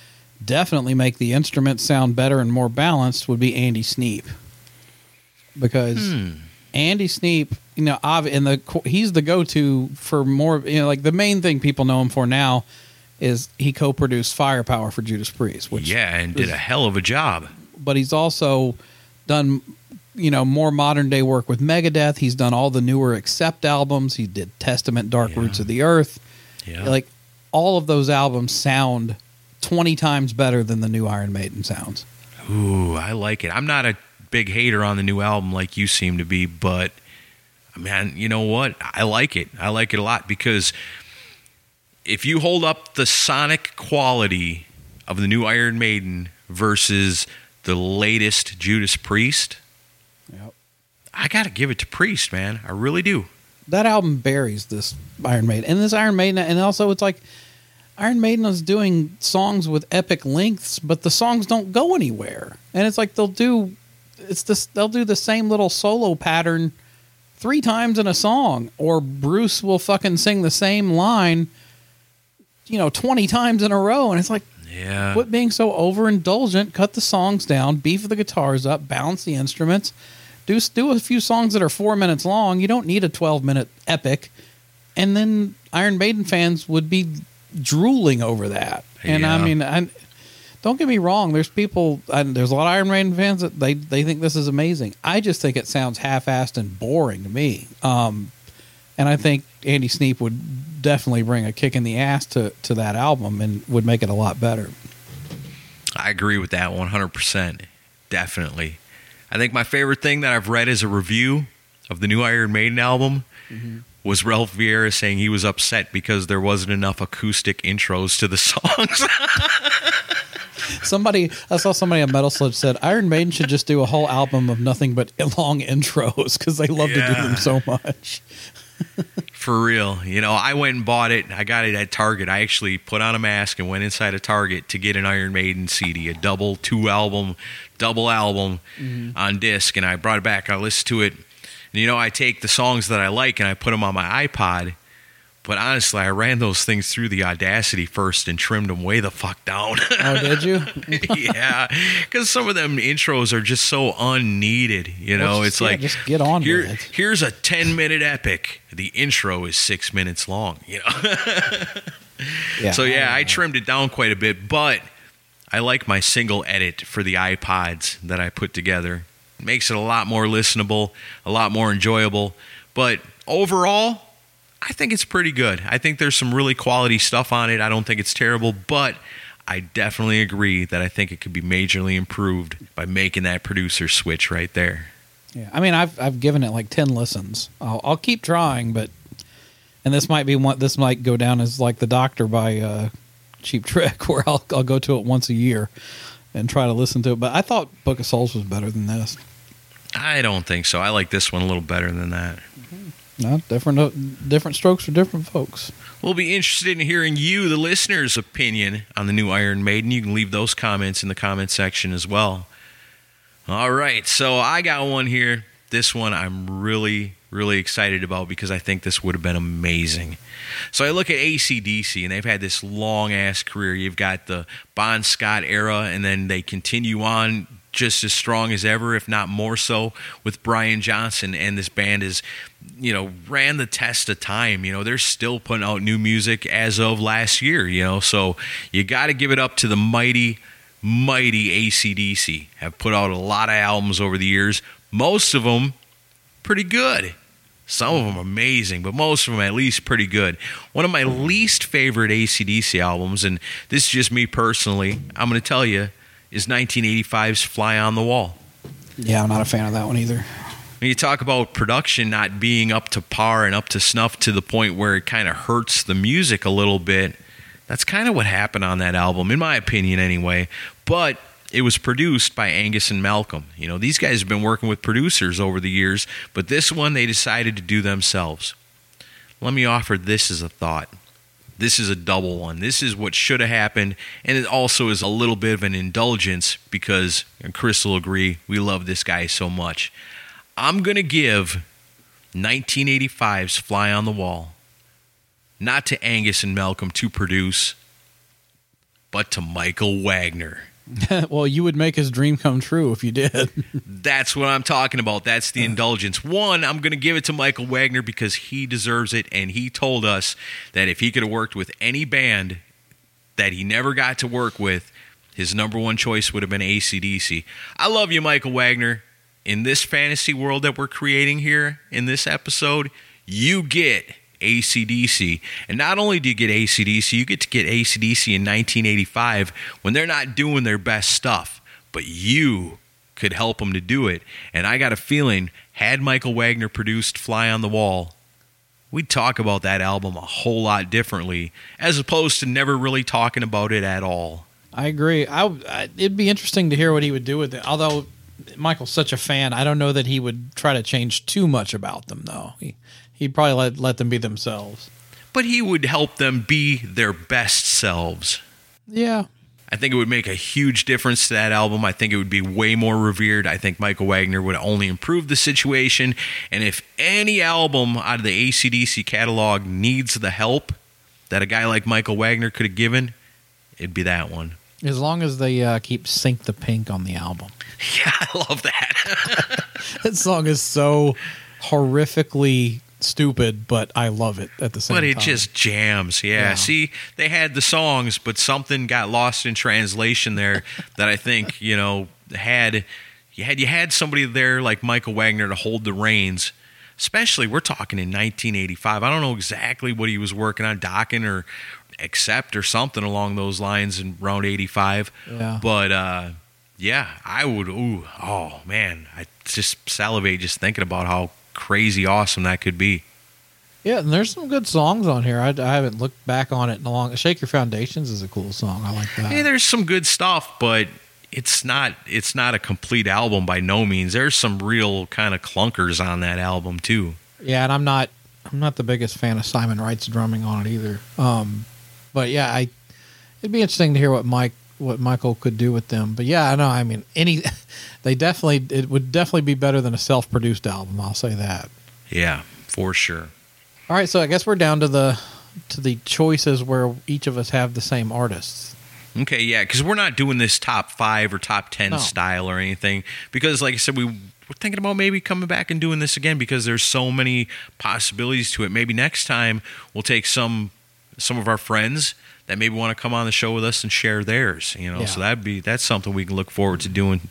definitely make the instruments sound better and more balanced would be Andy Sneap, because Andy Sneap, you know, he's the go-to for more, you know, like the main thing people know him for now is he co-produced Firepower for Judas Priest, which did a hell of a job. But he's also done, you know, more modern day work with Megadeth. He's done all the newer Accept albums. He did Testament, Dark Roots of the Earth. Yeah, like all of those albums sound 20 times better than the new Iron Maiden sounds. Ooh, I like it. I'm not a big hater on the new album like you seem to be, but, man, you know what? I like it. I like it a lot, because if you hold up the sonic quality of the new Iron Maiden versus the latest Judas Priest, I got to give it to Priest, man. I really do. That album buries this Iron Maiden. And this Iron Maiden, and also it's like, Iron Maiden is doing songs with epic lengths, but the songs don't go anywhere. And it's like they'll do the same little solo pattern 3 times in a song, or Bruce will fucking sing the same line, you know, 20 times in a row. And it's like, quit being so overindulgent, cut the songs down, beef the guitars up, balance the instruments, do a few songs that are 4 minutes long. You don't need a 12-minute epic. And then Iron Maiden fans would be drooling over that. And I mean, don't get me wrong, there's people, there's a lot of Iron Maiden fans that they think this is amazing. I just think it sounds half-assed and boring to me. And I think Andy Sneap would definitely bring a kick in the ass to that album and would make it a lot better. I agree with that 100%. Definitely. I think my favorite thing that I've read is a review of the new Iron Maiden album. Mm-hmm. Was Ralph Vieira saying he was upset because there wasn't enough acoustic intros to the songs. I saw somebody at Metal Sludge said, Iron Maiden should just do a whole album of nothing but long intros, because they love to do them so much. For real. You know, I went and bought it. I got it at Target. I actually put on a mask and went inside a Target to get an Iron Maiden CD, a double album on disc, and I brought it back. I listened to it. You know, I take the songs that I like and I put them on my iPod, but honestly, I ran those things through the Audacity first and trimmed them way the fuck down. Oh, did you? Yeah, because some of them intros are just so unneeded. You know, just get on with it. Here's a 10-minute epic. The intro is 6 minutes long. You know, I trimmed it down quite a bit, but I like my single edit for the iPods that I put together. Makes it a lot more listenable, a lot more enjoyable. But overall, I think it's pretty good. I think there's some really quality stuff on it. I don't think it's terrible, but I definitely agree that I think it could be majorly improved by making that producer switch right there. Yeah, I mean, I've given it like 10 listens. I'll keep trying, but and this might be one. This might go down as like The Doctor by Cheap Trick, where I'll go to it once a year and try to listen to it. But I thought Book of Souls was better than this. I don't think so. I like this one a little better than that. Mm-hmm. No, different strokes for different folks. We'll be interested in hearing you, the listener's opinion on the new Iron Maiden. You can leave those comments in the comment section as well. All right, so I got one here. This one I'm really, really excited about because I think this would have been amazing. So I look at AC/DC, and they've had this long-ass career. You've got the Bon Scott era, and then they continue on just as strong as ever, if not more so, with Brian Johnson. And this band is, you know, ran the test of time. You know, they're still putting out new music as of last year, you know. So you got to give it up to the mighty, mighty AC/DC. Have put out a lot of albums over the years. Most of them pretty good. Some of them amazing, but most of them at least pretty good. One of my least favorite AC/DC albums, and this is just me personally, I'm going to tell you, is 1985's Fly on the Wall. Yeah, I'm not a fan of that one either. When you talk about production not being up to par and up to snuff to the point where it kind of hurts the music a little bit, that's kind of what happened on that album, in my opinion anyway. But it was produced by Angus and Malcolm. You know, these guys have been working with producers over the years, but this one they decided to do themselves. Let me offer this as a thought. This is a double one. This is what should have happened, and it also is a little bit of an indulgence because, and Chris will agree, we love this guy so much. I'm going to give 1985's Fly on the Wall, not to Angus and Malcolm to produce, but to Michael Wagner. Well, you would make his dream come true if you did. That's what I'm talking about. That's the indulgence. One, I'm going to give it to Michael Wagner because he deserves it, and he told us that if he could have worked with any band that he never got to work with, his number one choice would have been AC/DC. I love you, Michael Wagner. In this fantasy world that we're creating here in this episode, you get AC/DC. And not only do you get AC/DC, you get to get AC/DC in 1985 when they're not doing their best stuff, but you could help them to do it. And I got a feeling, had Michael Wagner produced Fly on the Wall, we'd talk about that album a whole lot differently, as opposed to never really talking about it at all. I agree. It'd be interesting to hear what he would do with it, although Michael's such a fan, I don't know that he would try to change too much about them, though. He'd probably let them be themselves. But he would help them be their best selves. Yeah. I think it would make a huge difference to that album. I think it would be way more revered. I think Michael Wagner would only improve the situation. And if any album out of the AC/DC catalog needs the help that a guy like Michael Wagner could have given, it'd be that one. As long as they keep Sink the Pink on the album. Yeah, I love that. That song is so horrifically stupid, but I love it at the same time. But it just jams, yeah. See, they had the songs, but something got lost in translation there that I think, you know, had you had somebody there like Michael Wagner to hold the reins, especially we're talking in 1985. I don't know exactly what he was working on, Docking or Accept or something along those lines in around 85. Yeah. But, yeah, I would, I just salivate just thinking about how crazy awesome that could be. Yeah, and there's some good songs on here. I haven't looked back on it in a long. Shake Your Foundations is a cool song. I like that. Hey, there's some good stuff, but it's not a complete album by no means. There's some real kind of clunkers on that album too. Yeah, and I'm not the biggest fan of Simon Wright's drumming on it either. But yeah, it'd be interesting to hear what Michael could do with them. But yeah, I know. I mean, it would definitely be better than a self-produced album. I'll say that. Yeah, for sure. All right, so I guess we're down to the choices where each of us have the same artists. Okay, yeah, because we're not doing this top 5 or top 10 style or anything. Because like I said, we're thinking about maybe coming back and doing this again because there's so many possibilities to it. Maybe next time we'll take some of our friends that maybe want to come on the show with us and share theirs, you know. Yeah. So that's something we can look forward to doing.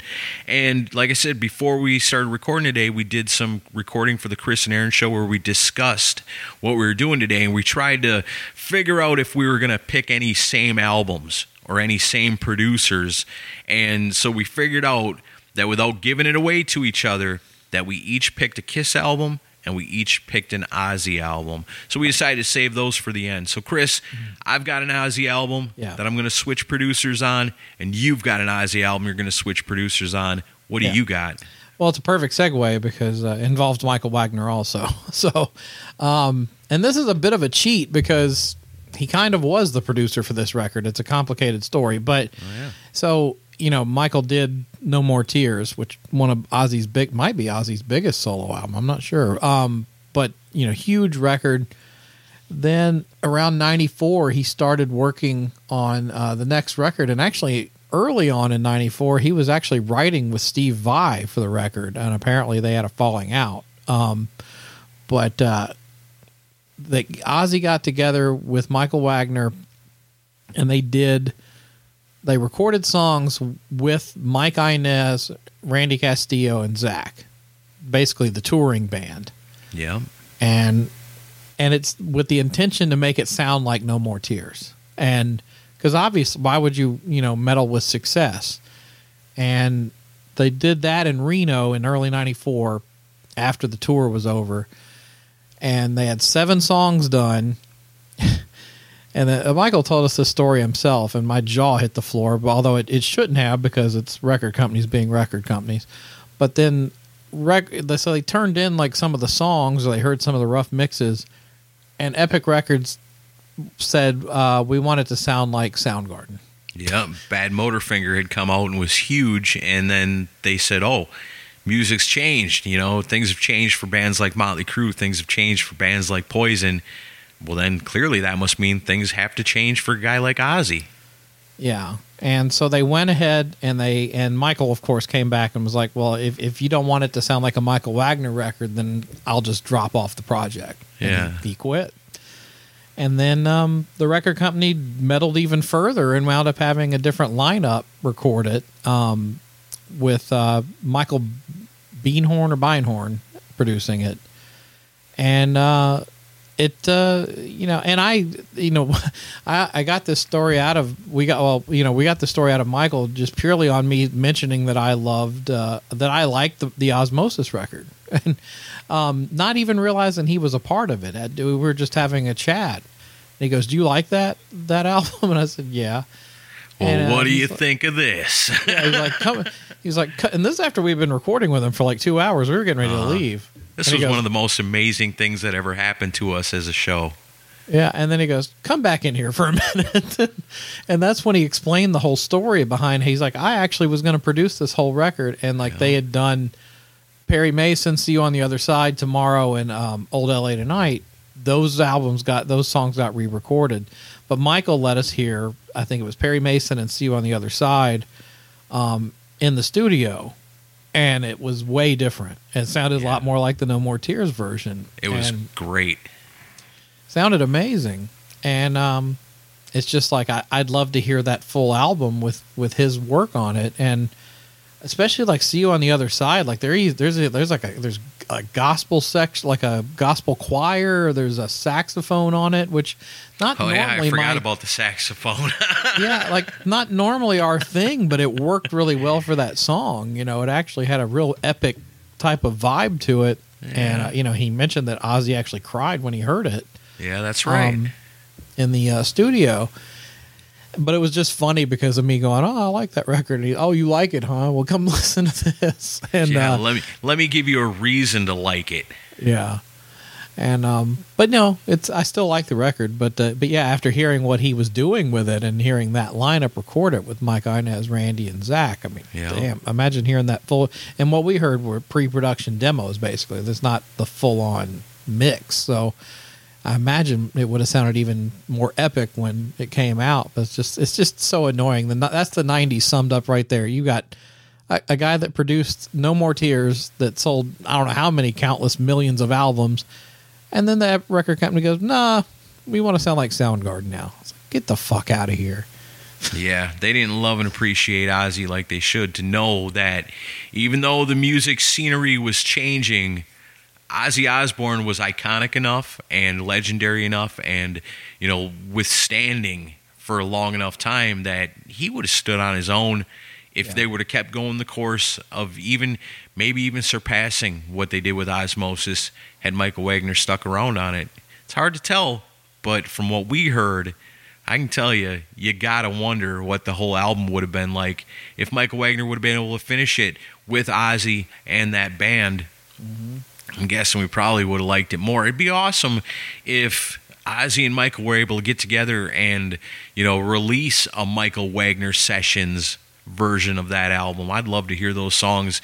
And like I said, before we started recording today, we did some recording for the Chris and Aaron show where we discussed what we were doing today, and we tried to figure out if we were going to pick any same albums or any same producers. And so we figured out that without giving it away to each other, that we each picked a Kiss album and we each picked an Ozzy album. So we decided to save those for the end. So Chris, I've got an Ozzy album that I'm going to switch producers on, and you've got an Ozzy album you're going to switch producers on. What do you got? Well, it's a perfect segue because it involved Michael Wagner also. So, and this is a bit of a cheat because he kind of was the producer for this record. It's a complicated story, but so, you know, Michael did No More Tears, which one of Ozzy's big, might be Ozzy's biggest solo album. I'm not sure. But you know, huge record. Then around 94, he started working on the next record. And actually early on in 94, he was actually writing with Steve Vai for the record. And apparently they had a falling out. But Ozzy got together with Michael Wagner and they recorded songs with Mike Inez, Randy Castillo, and Zach, basically the touring band. Yeah. And it's with the intention to make it sound like No More Tears. And because obviously, why would you meddle with success? And they did that in Reno in early 94 after the tour was over. And they had 7 songs done. And Michael told us this story himself, and my jaw hit the floor, although it shouldn't have because it's record companies being record companies. But then so they turned in like some of the songs, or they heard some of the rough mixes, and Epic Records said, we want it to sound like Soundgarden. Yeah, Bad Motorfinger had come out and was huge, and then they said, oh, music's changed, things have changed for bands like Motley Crue, things have changed for bands like Poison. Well, then clearly that must mean things have to change for a guy like Ozzy. Yeah, and so they went ahead and Michael, of course, came back and was like, well, if you don't want it to sound like a Michael Wagner record, then I'll just drop off the project. Yeah. And he quit. And then the record company meddled even further and wound up having a different lineup record it with Michael Beinhorn producing it. And we got the story out of Michael just purely on me mentioning that I liked the Osmosis record and not even realizing he was a part of it. We were just having a chat. And he goes, "Do you like that album?" And I said, "Yeah." Well, and, what do you think of this? Yeah, he's like, and this is after we've been recording with him for like 2 hours. We were getting ready to leave. This was one of the most amazing things that ever happened to us as a show. Yeah, and then he goes, come back in here for a minute. And that's when he explained the whole story behind it. He's like, I actually was going to produce this whole record, and they had done Perry Mason, See You on the Other Side, Tomorrow, and Old L.A. Tonight. Those songs got re-recorded. But Michael let us hear, I think it was Perry Mason and See You on the Other Side in the studio. And it was way different. It sounded a lot more like the No More Tears version. It was great. Sounded amazing. And it's just like I'd love to hear that full album with his work on it. And especially like See You on the Other Side. Like there's a gospel section, like a gospel choir. There's a saxophone on it, which not normally. Oh yeah, I forgot about the saxophone. Yeah, like not normally our thing, but it worked really well for that song. It actually had a real epic type of vibe to it, and he mentioned that Ozzy actually cried when he heard it. Yeah, that's right. In the studio. But it was just funny because of me going, oh, I like that record. And you like it, huh? Well, come listen to this. And let me give you a reason to like it. Yeah. And but no, I still like the record. But yeah, after hearing what he was doing with it and hearing that lineup record it with Mike Inez, Randy, and Zach, I mean, damn, imagine hearing that full. And what we heard were pre-production demos, basically. That's not the full-on mix. So I imagine it would have sounded even more epic when it came out, but it's just so annoying. That's the 90s summed up right there. You got a guy that produced No More Tears that sold I don't know how many countless millions of albums, and then the record company goes, nah, we want to sound like Soundgarden now. It's like, get the fuck out of here. Yeah, they didn't love and appreciate Ozzy like they should to know that even though the music scenery was changing, Ozzy Osbourne was iconic enough and legendary enough and, withstanding for a long enough time that he would have stood on his own if they would have kept going the course of even maybe even surpassing what they did with Osmosis had Michael Wagner stuck around on it. It's hard to tell, but from what we heard, I can tell you, you got to wonder what the whole album would have been like if Michael Wagner would have been able to finish it with Ozzy and that band. Mm-hmm. I'm guessing we probably would have liked it more. It'd be awesome if Ozzy and Michael were able to get together and, you know, release a Michael Wagner Sessions version of that album. I'd love to hear those songs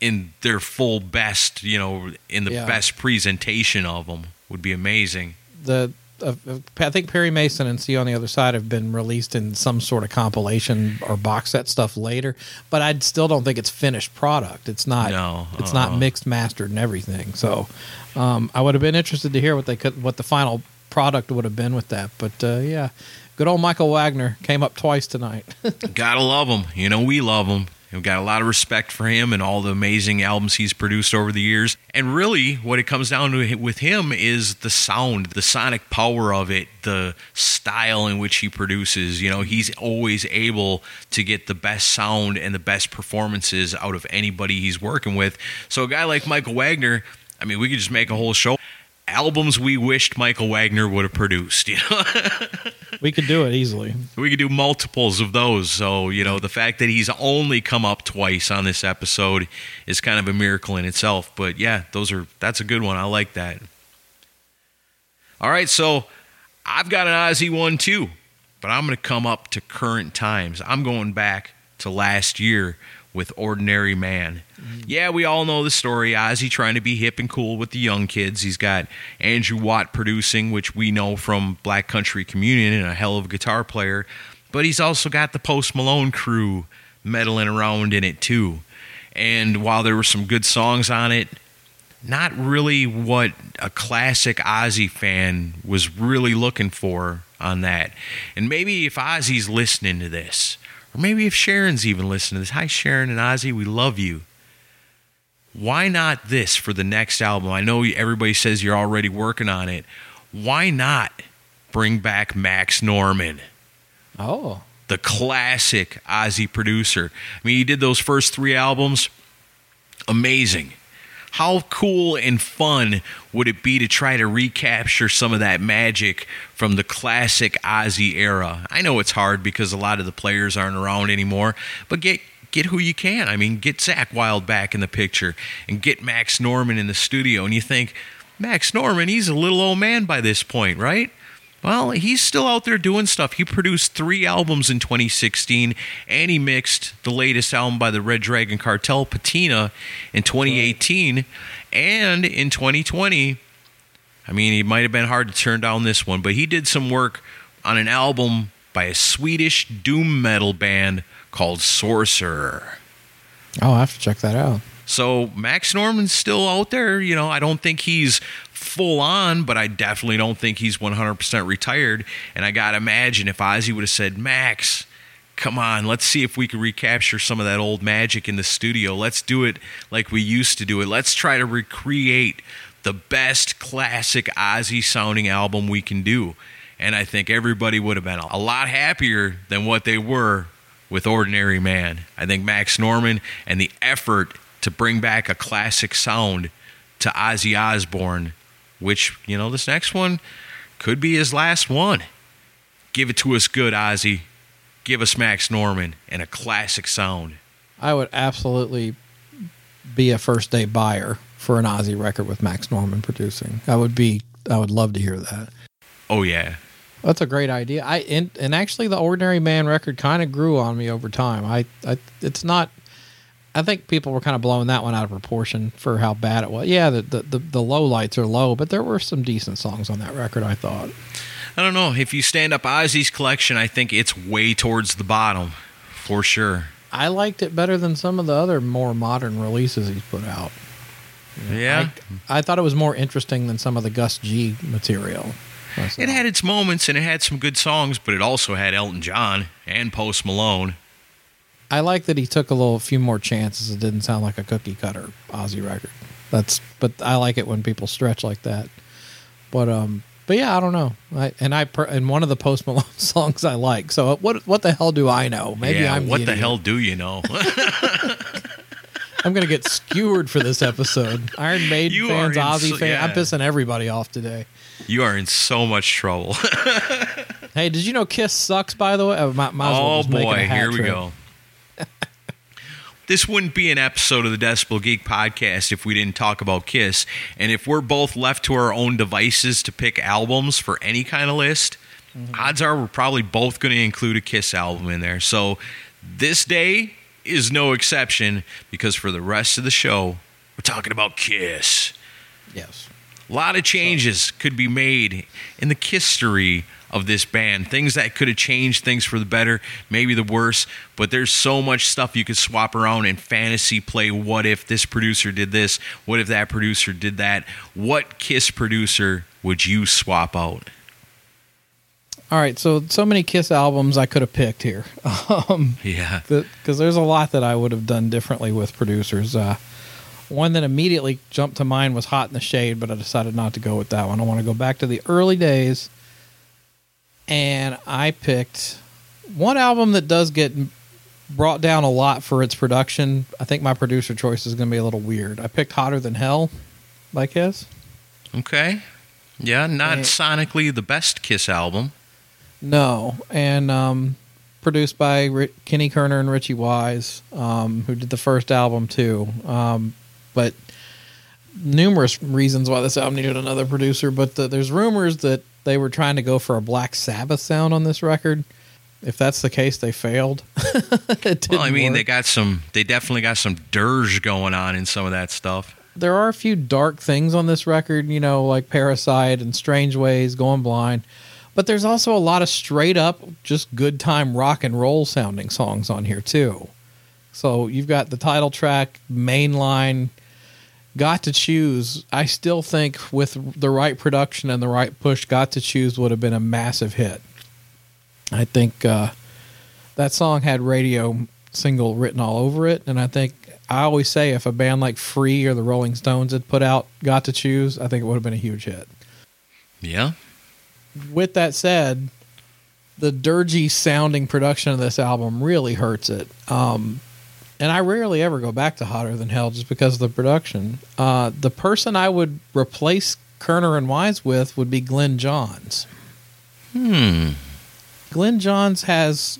in their full best, you know, in the best presentation of them. Would be amazing. I think Perry Mason and See You on the Other Side have been released in some sort of compilation or box set stuff later, but I still don't think it's finished product. It's not. No, it's not mixed, mastered, and everything. So I would have been interested to hear what the final product would have been with that. But yeah, good old Michael Wagner came up twice tonight. Gotta love him. You know, we love him. We've got a lot of respect for him and all the amazing albums he's produced over the years. And really, what it comes down to with him is the sound, the sonic power of it, the style in which he produces. You know, he's always able to get the best sound and the best performances out of anybody he's working with. So a guy like Michael Wagner, I mean, we could just make a whole show. Albums we wished Michael Wagner would have produced, you know. We could do it easily. We could do multiples of those. So, you know, the fact that he's only come up twice on this episode is kind of a miracle in itself. But yeah, that's a good one. I like that. All right, so I've got an Ozzy one too, but I'm going to come up to current times. I'm going back to last year with Ordinary Man. Yeah, we all know the story. Ozzy trying to be hip and cool with the young kids. He's got Andrew Watt producing, which we know from Black Country Communion and a hell of a guitar player. But he's also got the Post Malone crew meddling around in it too. And while there were some good songs on it, not really what a classic Ozzy fan was really looking for on that. And maybe if Ozzy's listening to this, or maybe if Sharon's even listening to this, hi Sharon and Ozzy, we love you. Why not this for the next album? I know everybody says you're already working on it. Why not bring back Max Norman? Oh. The classic Ozzy producer. I mean, he did those first three albums. Amazing. How cool and fun would it be to try to recapture some of that magic from the classic Ozzy era? I know it's hard because a lot of the players aren't around anymore, but get who you can. I mean, get Zakk Wylde back in the picture and get Max Norman in the studio. And you think, Max Norman, he's a little old man by this point, right? Well, he's still out there doing stuff. He produced three albums in 2016, and he mixed the latest album by the Red Dragon Cartel, Patina, in 2018. And in 2020, I mean, it might have been hard to turn down this one, but he did some work on an album by a Swedish doom metal band called Sorcerer. Oh, I have to check that out. So Max Norman's still out there. You know, I don't think he's full on, but I definitely don't think he's 100% retired. And I got to imagine if Ozzy would have said, Max, come on, let's see if we can recapture some of that old magic in the studio. Let's do it like we used to do it. Let's try to recreate the best classic Ozzy sounding album we can do. And I think everybody would have been a lot happier than what they were with Ordinary Man. I think Max Norman and the effort to bring back a classic sound to Ozzy Osbourne, which, you know, this next one could be his last one. Give it to us good, Ozzy. Give us Max Norman and a classic sound. I would absolutely be a first day buyer for an Ozzy record with Max Norman producing. I would love to hear that. Oh, yeah. That's a great idea. And actually, the Ordinary Man record kind of grew on me over time. I think people were kind of blowing that one out of proportion for how bad it was. Yeah, the low lights are low, but there were some decent songs on that record, I thought. I don't know. If you stand up Ozzy's collection, I think it's way towards the bottom, for sure. I liked it better than some of the other more modern releases he's put out. Yeah. I thought it was more interesting than some of the Gus G material. It had its moments, and it had some good songs, but it also had Elton John and Post Malone. I like that he took a few more chances. It didn't sound like a cookie-cutter Ozzy record. But I like it when people stretch like that. But But yeah, I don't know. And one of the Post Malone songs I like. So what the hell do I know? Maybe I'm what the hell do you know? I'm gonna get skewered for this episode. Iron Maiden fans, Ozzy fans. Yeah. I'm pissing everybody off today. You are in so much trouble. Hey, did you know Kiss sucks? By the way, here we go. This wouldn't be an episode of the Decibel Geek Podcast if we didn't talk about Kiss. And if we're both left to our own devices to pick albums for any kind of list, odds are we're probably both going to include a Kiss album in there. So this day is no exception, because for the rest of the show, we're talking about Kiss. Yes. A lot of changes could be made in the Kiss-tory of this band, things that could have changed things for the better, maybe the worse, but there's so much stuff you could swap around and fantasy play. What if this producer did this? What if that producer did that? What Kiss producer would you swap out? All right, so many Kiss albums I could have picked here. Yeah. Because there's a lot that I would have done differently with producers. One that immediately jumped to mind was Hot in the Shade, but I decided not to go with that one. I want to go back to the early days. And I picked one album that does get brought down a lot for its production. I think my producer choice is going to be a little weird. I picked Hotter Than Hell by Kiss. Okay. Yeah, not sonically the best Kiss album. No. And produced by Kenny Kerner and Richie Wise, who did the first album too. But numerous reasons why this album needed another producer. But there's rumors that they were trying to go for a Black Sabbath sound on this record. If that's the case, they failed. It didn't work. They definitely got some dirge going on in some of that stuff. There are a few dark things on this record, you know, like Parasite and Strange Ways, Going Blind. But there's also a lot of straight up, just good time rock and roll sounding songs on here too. So you've got the title track, Mainline, Got to Choose. I still think with the right production and the right push, Got to Choose would have been a massive hit. I think that song had radio single written all over it. And I think I always say if a band like Free or the Rolling Stones had put out Got to Choose, I think it would have been a huge hit. Yeah. With that said, the dirgy sounding production of this album really hurts it. And I rarely ever go back to Hotter Than Hell just because of the production. The person I would replace Kerner and Wise with would be Glenn Johns. Glenn Johns has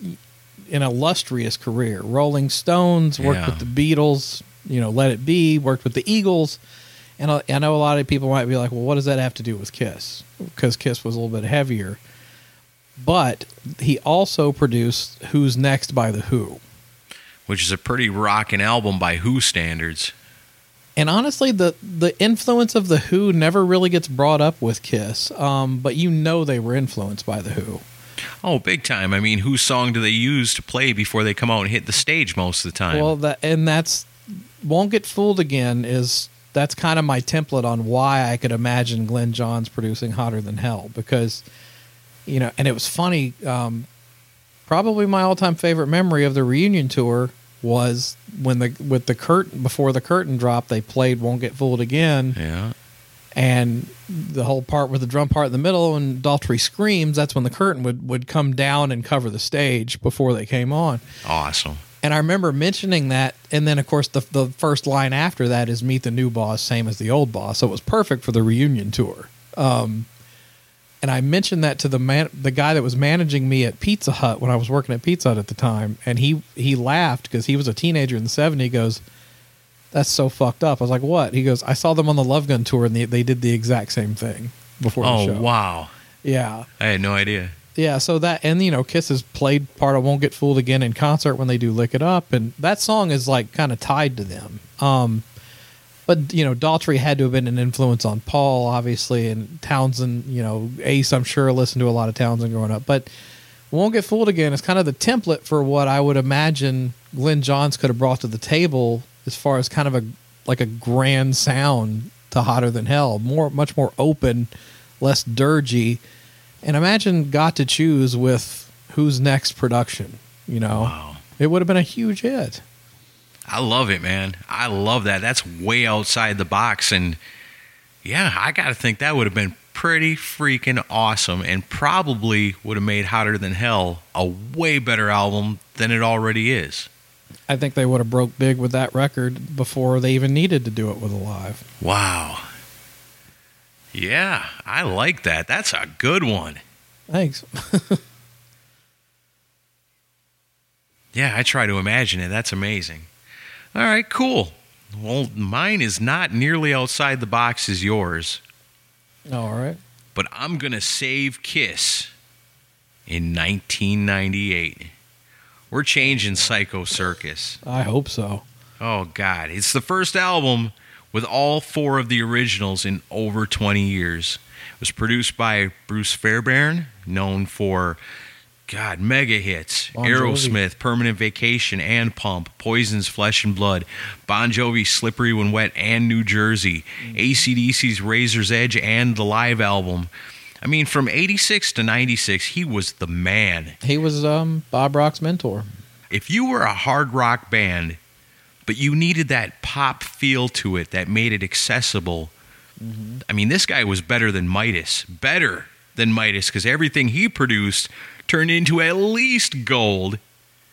an illustrious career. Rolling Stones, worked with the Beatles, you know, Let It Be, worked with the Eagles. And I know a lot of people might be like, well, what does that have to do with Kiss? Because Kiss was a little bit heavier. But he also produced Who's Next by The Who, which is a pretty rockin' album by Who standards. And honestly, the influence of The Who never really gets brought up with Kiss, but you know they were influenced by The Who. Oh, big time. I mean, whose song do they use to play before they come out and hit the stage most of the time? Well, that's Won't Get Fooled Again that's kind of my template on why I could imagine Glenn Johns producing Hotter Than Hell, because, you know, and it was funny, probably my all-time favorite memory of the reunion tour was when before the curtain dropped, they played "Won't Get Fooled Again," and the whole part with the drum part in the middle and Daltrey screams. That's when the curtain would come down and cover the stage before they came on. Awesome. And I remember mentioning that, and then of course the first line after that is "Meet the new boss, same as the old boss," so it was perfect for the reunion tour. And I mentioned that to the guy that was managing me at Pizza Hut when I was working at Pizza Hut at the time. And he laughed because he was a teenager in the 70s. He goes, "That's so fucked up." I was like, "What?" He goes, "I saw them on the Love Gun tour, and they did the exact same thing before the show." Oh, wow. Yeah. I had no idea. Yeah, so that, and you know, Kiss has played part of Won't Get Fooled Again in concert when they do Lick It Up. And that song is like kind of tied to them. But, you know, Daltrey had to have been an influence on Paul, obviously, and Townsend, you know, Ace, I'm sure, listened to a lot of Townsend growing up. But Won't Get Fooled Again is kind of the template for what I would imagine Glenn Johns could have brought to the table as far as kind of a grand sound to Hotter Than Hell. Much more open, less dirgy. And imagine Got to Choose with Who's Next production, you know. Wow. It would have been a huge hit. I love it, man. I love that. That's way outside the box. And, yeah, I got to think that would have been pretty freaking awesome and probably would have made Hotter Than Hell a way better album than it already is. I think they would have broke big with that record before they even needed to do it with Alive. Wow. Yeah, I like that. That's a good one. Thanks. Yeah, I try to imagine it. That's amazing. All right, cool. Well, mine is not nearly outside the box as yours. All right. But I'm going to save Kiss in 1998. We're changing Psycho Circus. I hope so. Oh, God. It's the first album with all four of the originals in over 20 years. It was produced by Bruce Fairbairn, known for, God, mega hits. Bon Aerosmith, Permanent Vacation, and Pump, Poison's Flesh and Blood, Bon Jovi's Slippery When Wet, and New Jersey, AC/DC's Razor's Edge, and the live album. I mean, from 86 to 96, he was the man. He was Bob Rock's mentor. If you were a hard rock band, but you needed that pop feel to it that made it accessible, mm-hmm. I mean, this guy was better than Midas. Better than Midas, because everything he produced turned into at least gold,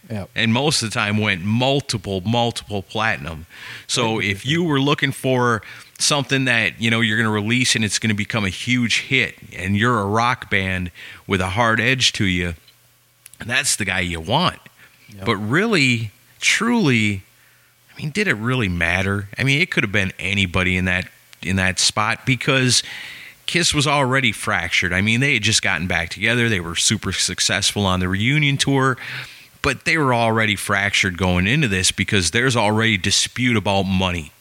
yep. And most of the time went multiple platinum. So if you were looking for something that, you know, you're going to release and it's going to become a huge hit, and you're a rock band with a hard edge to you, that's the guy you want. Yep. But really, truly, I mean, did it really matter? I mean, it could have been anybody in that spot, because Kiss was already fractured. I mean, they had just gotten back together. They were super successful on the reunion tour, but they were already fractured going into this because there's already dispute about money.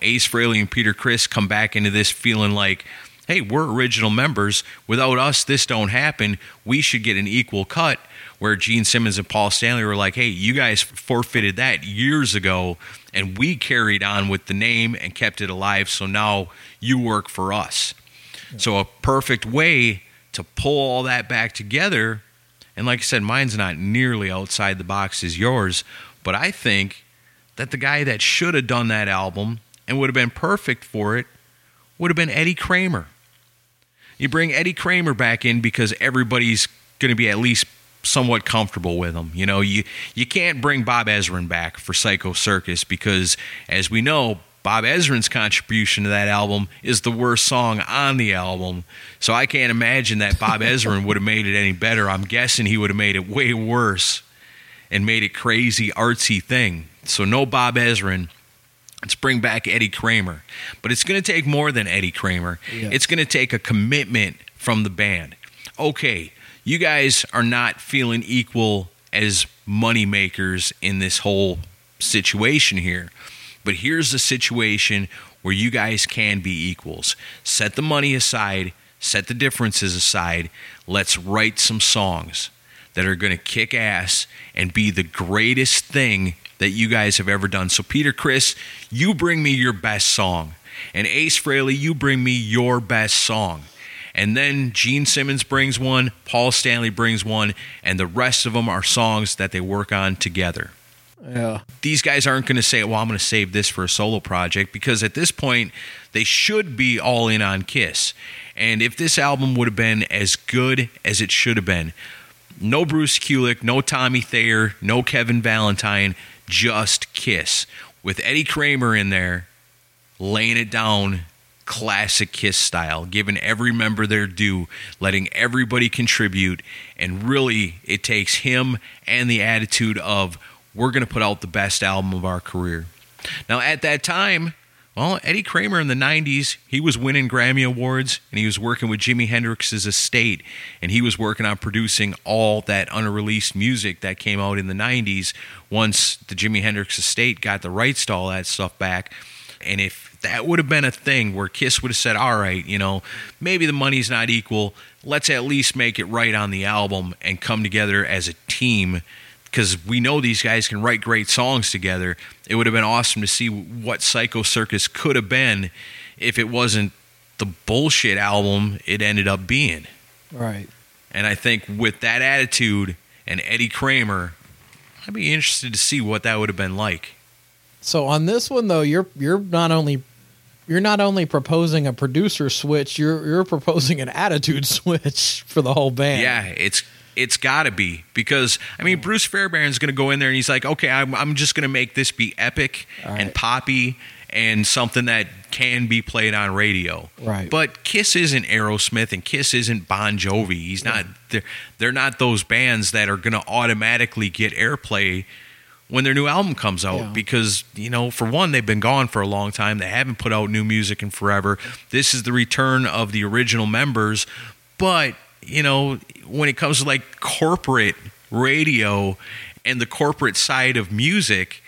Ace Frehley and Peter Criss come back into this feeling like, hey, we're original members. Without us, this don't happen. We should get an equal cut, where Gene Simmons and Paul Stanley were like, hey, you guys forfeited that years ago, and we carried on with the name and kept it alive, so now you work for us. So a perfect way to pull all that back together. And like I said, mine's not nearly outside the box as yours, but I think that the guy that should have done that album and would have been perfect for it would have been Eddie Kramer. You bring Eddie Kramer back in because everybody's going to be at least somewhat comfortable with him. You know, you can't bring Bob Ezrin back for Psycho Circus because, as we know, Bob Ezrin's contribution to that album is the worst song on the album. So I can't imagine that Bob Ezrin would have made it any better. I'm guessing he would have made it way worse and made it crazy artsy thing. So no Bob Ezrin. Let's bring back Eddie Kramer. But it's going to take more than Eddie Kramer. Yeah. It's going to take a commitment from the band. Okay, you guys are not feeling equal as money makers in this whole situation here. But here's the situation where you guys can be equals. Set the money aside. Set the differences aside. Let's write some songs that are going to kick ass and be the greatest thing that you guys have ever done. So Peter Criss, you bring me your best song. And Ace Frehley, you bring me your best song. And then Gene Simmons brings one. Paul Stanley brings one. And the rest of them are songs that they work on together. Yeah. These guys aren't going to say, well, I'm going to save this for a solo project, because at this point, they should be all in on Kiss. And if this album would have been as good as it should have been, no Bruce Kulick, no Tommy Thayer, no Kevin Valentine, just Kiss. With Eddie Kramer in there, laying it down classic Kiss style, giving every member their due, letting everybody contribute, and really it takes him and the attitude of, we're going to put out the best album of our career. Now, at that time, well, Eddie Kramer in the 90s, he was winning Grammy Awards, and he was working with Jimi Hendrix's estate, and he was working on producing all that unreleased music that came out in the 90s once the Jimi Hendrix estate got the rights to all that stuff back. And if that would have been a thing where Kiss would have said, all right, you know, maybe the money's not equal, let's at least make it right on the album and come together as a team, because we know these guys can write great songs together. It would have been awesome to see what Psycho Circus could have been if it wasn't the bullshit album it ended up being. Right. And I think with that attitude and Eddie Kramer, I'd be interested to see what that would have been like. So on this one, though, you're not only you're not only proposing a producer switch, you're proposing an attitude switch for the whole band. Yeah, it's got to be, because I mean, Bruce Fairbairn's going to go in there and he's like, okay, I'm just going to make this be epic and poppy and something that can be played on radio. Right. But Kiss isn't Aerosmith and Kiss isn't Bon Jovi. He's not. They're not those bands that are going to automatically get airplay when their new album comes out, because, you know, for one, they've been gone for a long time. They haven't put out new music in forever. This is the return of the original members. But, you know, when it comes to like corporate radio and the corporate side of music,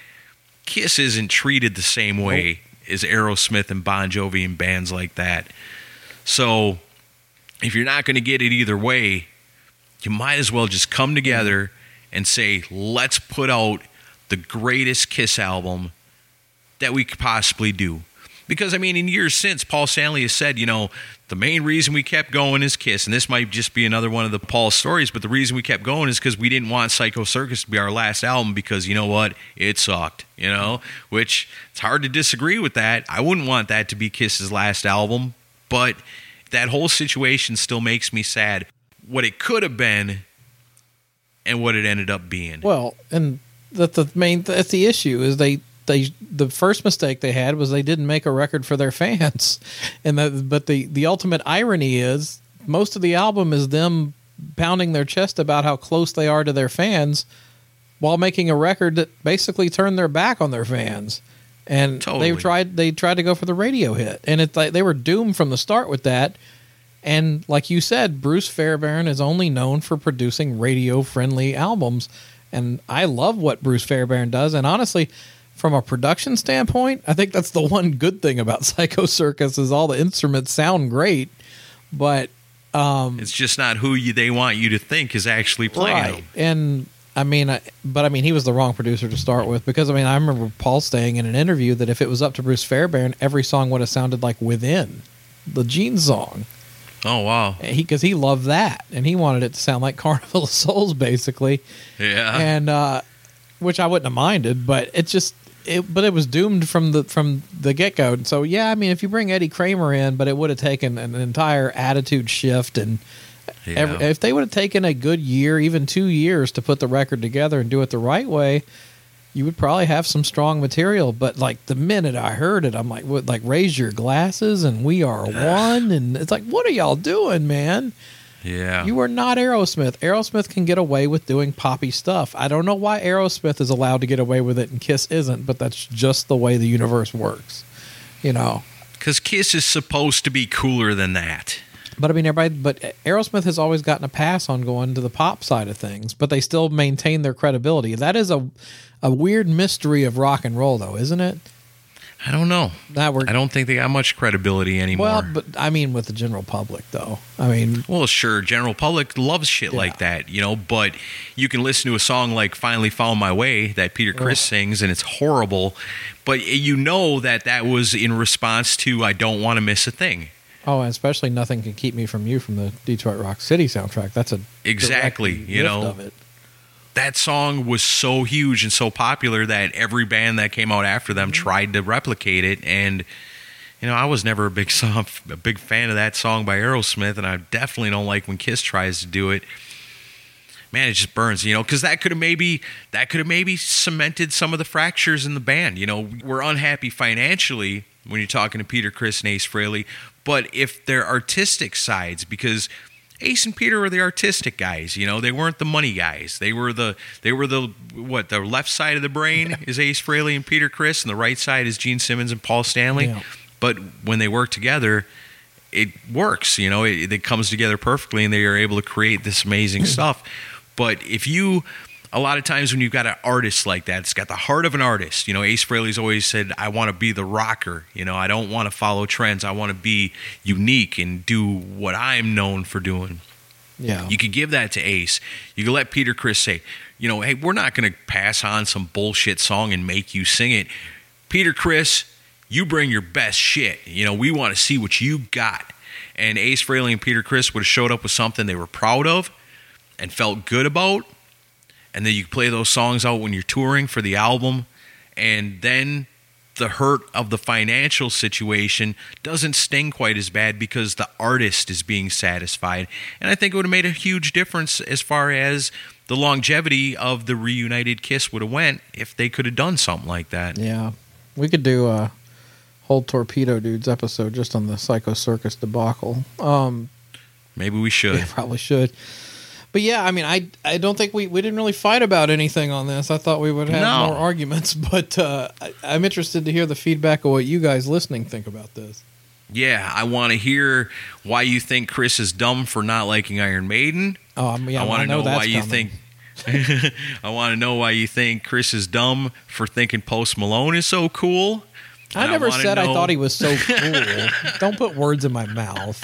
Kiss isn't treated the same way as Aerosmith and Bon Jovi and bands like that. So if you're not going to get it either way, you might as well just come together and say, let's put out the greatest Kiss album that we could possibly do. Because, I mean, in years since, Paul Stanley has said, you know, the main reason we kept going is Kiss. And this might just be another one of the Paul stories, but the reason we kept going is because we didn't want Psycho Circus to be our last album because, you know what, it sucked, you know? Which, it's hard to disagree with that. I wouldn't want that to be Kiss's last album, but that whole situation still makes me sad. What it could have been and what it ended up being. Well, and... That's the issue is the first mistake they had was they didn't make a record for their fans. But the ultimate irony is most of the album is them pounding their chest about how close they are to their fans while making a record that basically turned their back on their fans. And they tried to go for the radio hit, and it's like they were doomed from the start with that. And like you said, Bruce Fairbairn is only known for producing radio friendly albums. And I love what Bruce Fairbairn does. And honestly, from a production standpoint, I think that's the one good thing about Psycho Circus is all the instruments sound great, but it's just not who they want you to think is actually playing them. And I mean, he was the wrong producer to start with, because I mean, I remember Paul saying in an interview that if it was up to Bruce Fairbairn, every song would have sounded like Within, the Gene song. Oh, wow. Because he loved that, and he wanted it to sound like Carnival of Souls, basically. Yeah. And which I wouldn't have minded, but it was doomed from the get-go. And so, yeah, I mean, if you bring Eddie Kramer in, but it would have taken an entire attitude shift, and if they would have taken a good year, even 2 years, to put the record together and do it the right way, you would probably have some strong material. But like the minute I heard it, I'm like, what, like Raise Your Glasses and We Are One. And it's like, what are y'all doing, man? Yeah. You are not Aerosmith. Aerosmith can get away with doing poppy stuff. I don't know why Aerosmith is allowed to get away with it and Kiss isn't, but that's just the way the universe works, you know? Cause Kiss is supposed to be cooler than that. But I mean, Aerosmith has always gotten a pass on going to the pop side of things, but they still maintain their credibility. That is a weird mystery of rock and roll, though, isn't it? I don't know. I don't think they got much credibility anymore. Well, but I mean, with the general public, though. I mean, well, sure, general public loves shit like that, you know. But you can listen to a song like "Finally Found My Way" that Peter Criss sings, and it's horrible. But you know that was in response to "I Don't Want to Miss a Thing." Oh, and especially "Nothing Can Keep Me From You" from the Detroit Rock City soundtrack. That's a exactly, you know, of it. That song was so huge and so popular that every band that came out after them tried to replicate it. And you know, I was never a big fan of that song by Aerosmith, and I definitely don't like when Kiss tries to do it. Man, it just burns, you know, because that could have maybe cemented some of the fractures in the band. You know, we're unhappy financially when you're talking to Peter Criss and Ace Frehley. But if their artistic sides, because Ace and Peter were the artistic guys, you know, they weren't the money guys. They were the left side of the brain is Ace Frehley and Peter Criss, and the right side is Gene Simmons and Paul Stanley. Yeah. But when they work together, it works, you know, it comes together perfectly, and they are able to create this amazing stuff. But a lot of times when you've got an artist like that, it's got the heart of an artist. You know, Ace Frehley's always said, I want to be the rocker. You know, I don't want to follow trends. I want to be unique and do what I'm known for doing. Yeah. You could give that to Ace. You could let Peter Criss say, you know, hey, we're not going to pass on some bullshit song and make you sing it. Peter Criss, you bring your best shit. You know, we want to see what you got. And Ace Frehley and Peter Criss would have showed up with something they were proud of and felt good about. And then you play those songs out when you're touring for the album, and then the hurt of the financial situation doesn't sting quite as bad because the artist is being satisfied. And I think it would have made a huge difference as far as the longevity of the reunited Kiss would have went if they could have done something like that. Yeah. We could do a whole Torpedo Dudes episode just on the Psycho Circus debacle. Maybe we should. Yeah, probably should. But yeah, I mean, I don't think we didn't really fight about anything on this. I thought we would have more arguments, but I'm interested to hear the feedback of what you guys listening think about this. Yeah, I want to hear why you think Chris is dumb for not liking Iron Maiden. I want to know why you think. I want to know why you think Chris is dumb for thinking Post Malone is so cool. I never said I thought he was so cool. Don't put words in my mouth.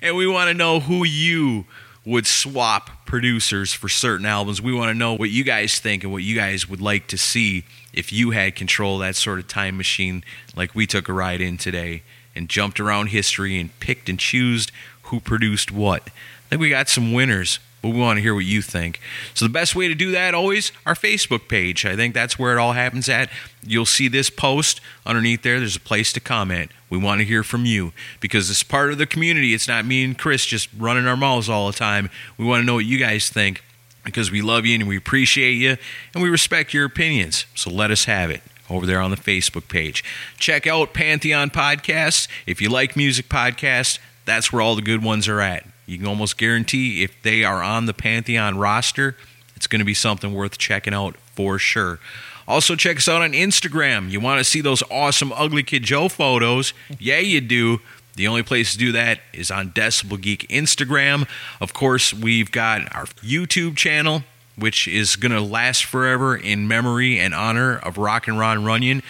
And we want to know who you would swap producers for certain albums. We want to know what you guys think and what you guys would like to see if you had control of that sort of time machine like we took a ride in today and jumped around history and picked and choosed who produced what. I think we got some winners, but we want to hear what you think. So the best way to do that always, our Facebook page. I think that's where it all happens at. You'll see this post underneath there. There's a place to comment. We want to hear from you because it's part of the community. It's not me and Chris just running our mouths all the time. We want to know what you guys think because we love you and we appreciate you and we respect your opinions. So let us have it over there on the Facebook page. Check out Pantheon Podcast. If you like music podcasts, that's where all the good ones are at. You can almost guarantee if they are on the Pantheon roster, it's going to be something worth checking out for sure. Also, check us out on Instagram. You want to see those awesome Ugly Kid Joe photos? Yeah, you do. The only place to do that is on Decibel Geek Instagram. Of course, we've got our YouTube channel, which is going to last forever in memory and honor of Rockin' Ron Runyon.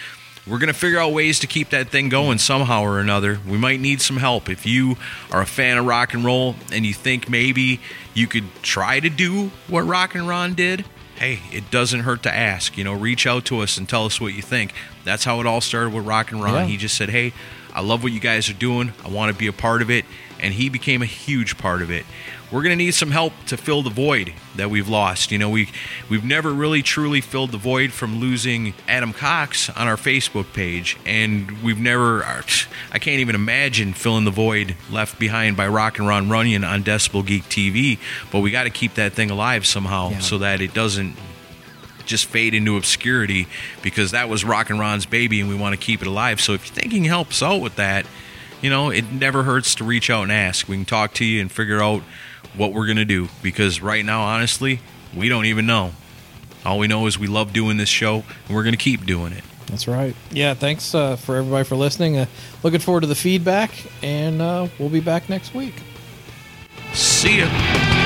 We're going to figure out ways to keep that thing going somehow or another. We might need some help. If you are a fan of rock and roll and you think maybe you could try to do what Rockin' Ron did, hey, it doesn't hurt to ask. You know, reach out to us and tell us what you think. That's how it all started with Rockin' Ron. Yeah. He just said, hey, I love what you guys are doing. I want to be a part of it. And he became a huge part of it. We're going to need some help to fill the void that we've lost. You know, we've never really truly filled the void from losing Adam Cox on our Facebook page. And we've never, I can't even imagine filling the void left behind by Rockin' Ron Runyon on Decibel Geek TV. But we got to keep that thing alive somehow so that it doesn't just fade into obscurity, because that was Rockin' Ron's baby and we want to keep it alive. So if you're thinking helps out with that, you know, it never hurts to reach out and ask. We can talk to you and figure out what we're going to do, because right now, honestly, we don't even know. All we know is we love doing this show, and we're going to keep doing it. That's right. Yeah, thanks for everybody for listening. Looking forward to the feedback, and we'll be back next week. See ya.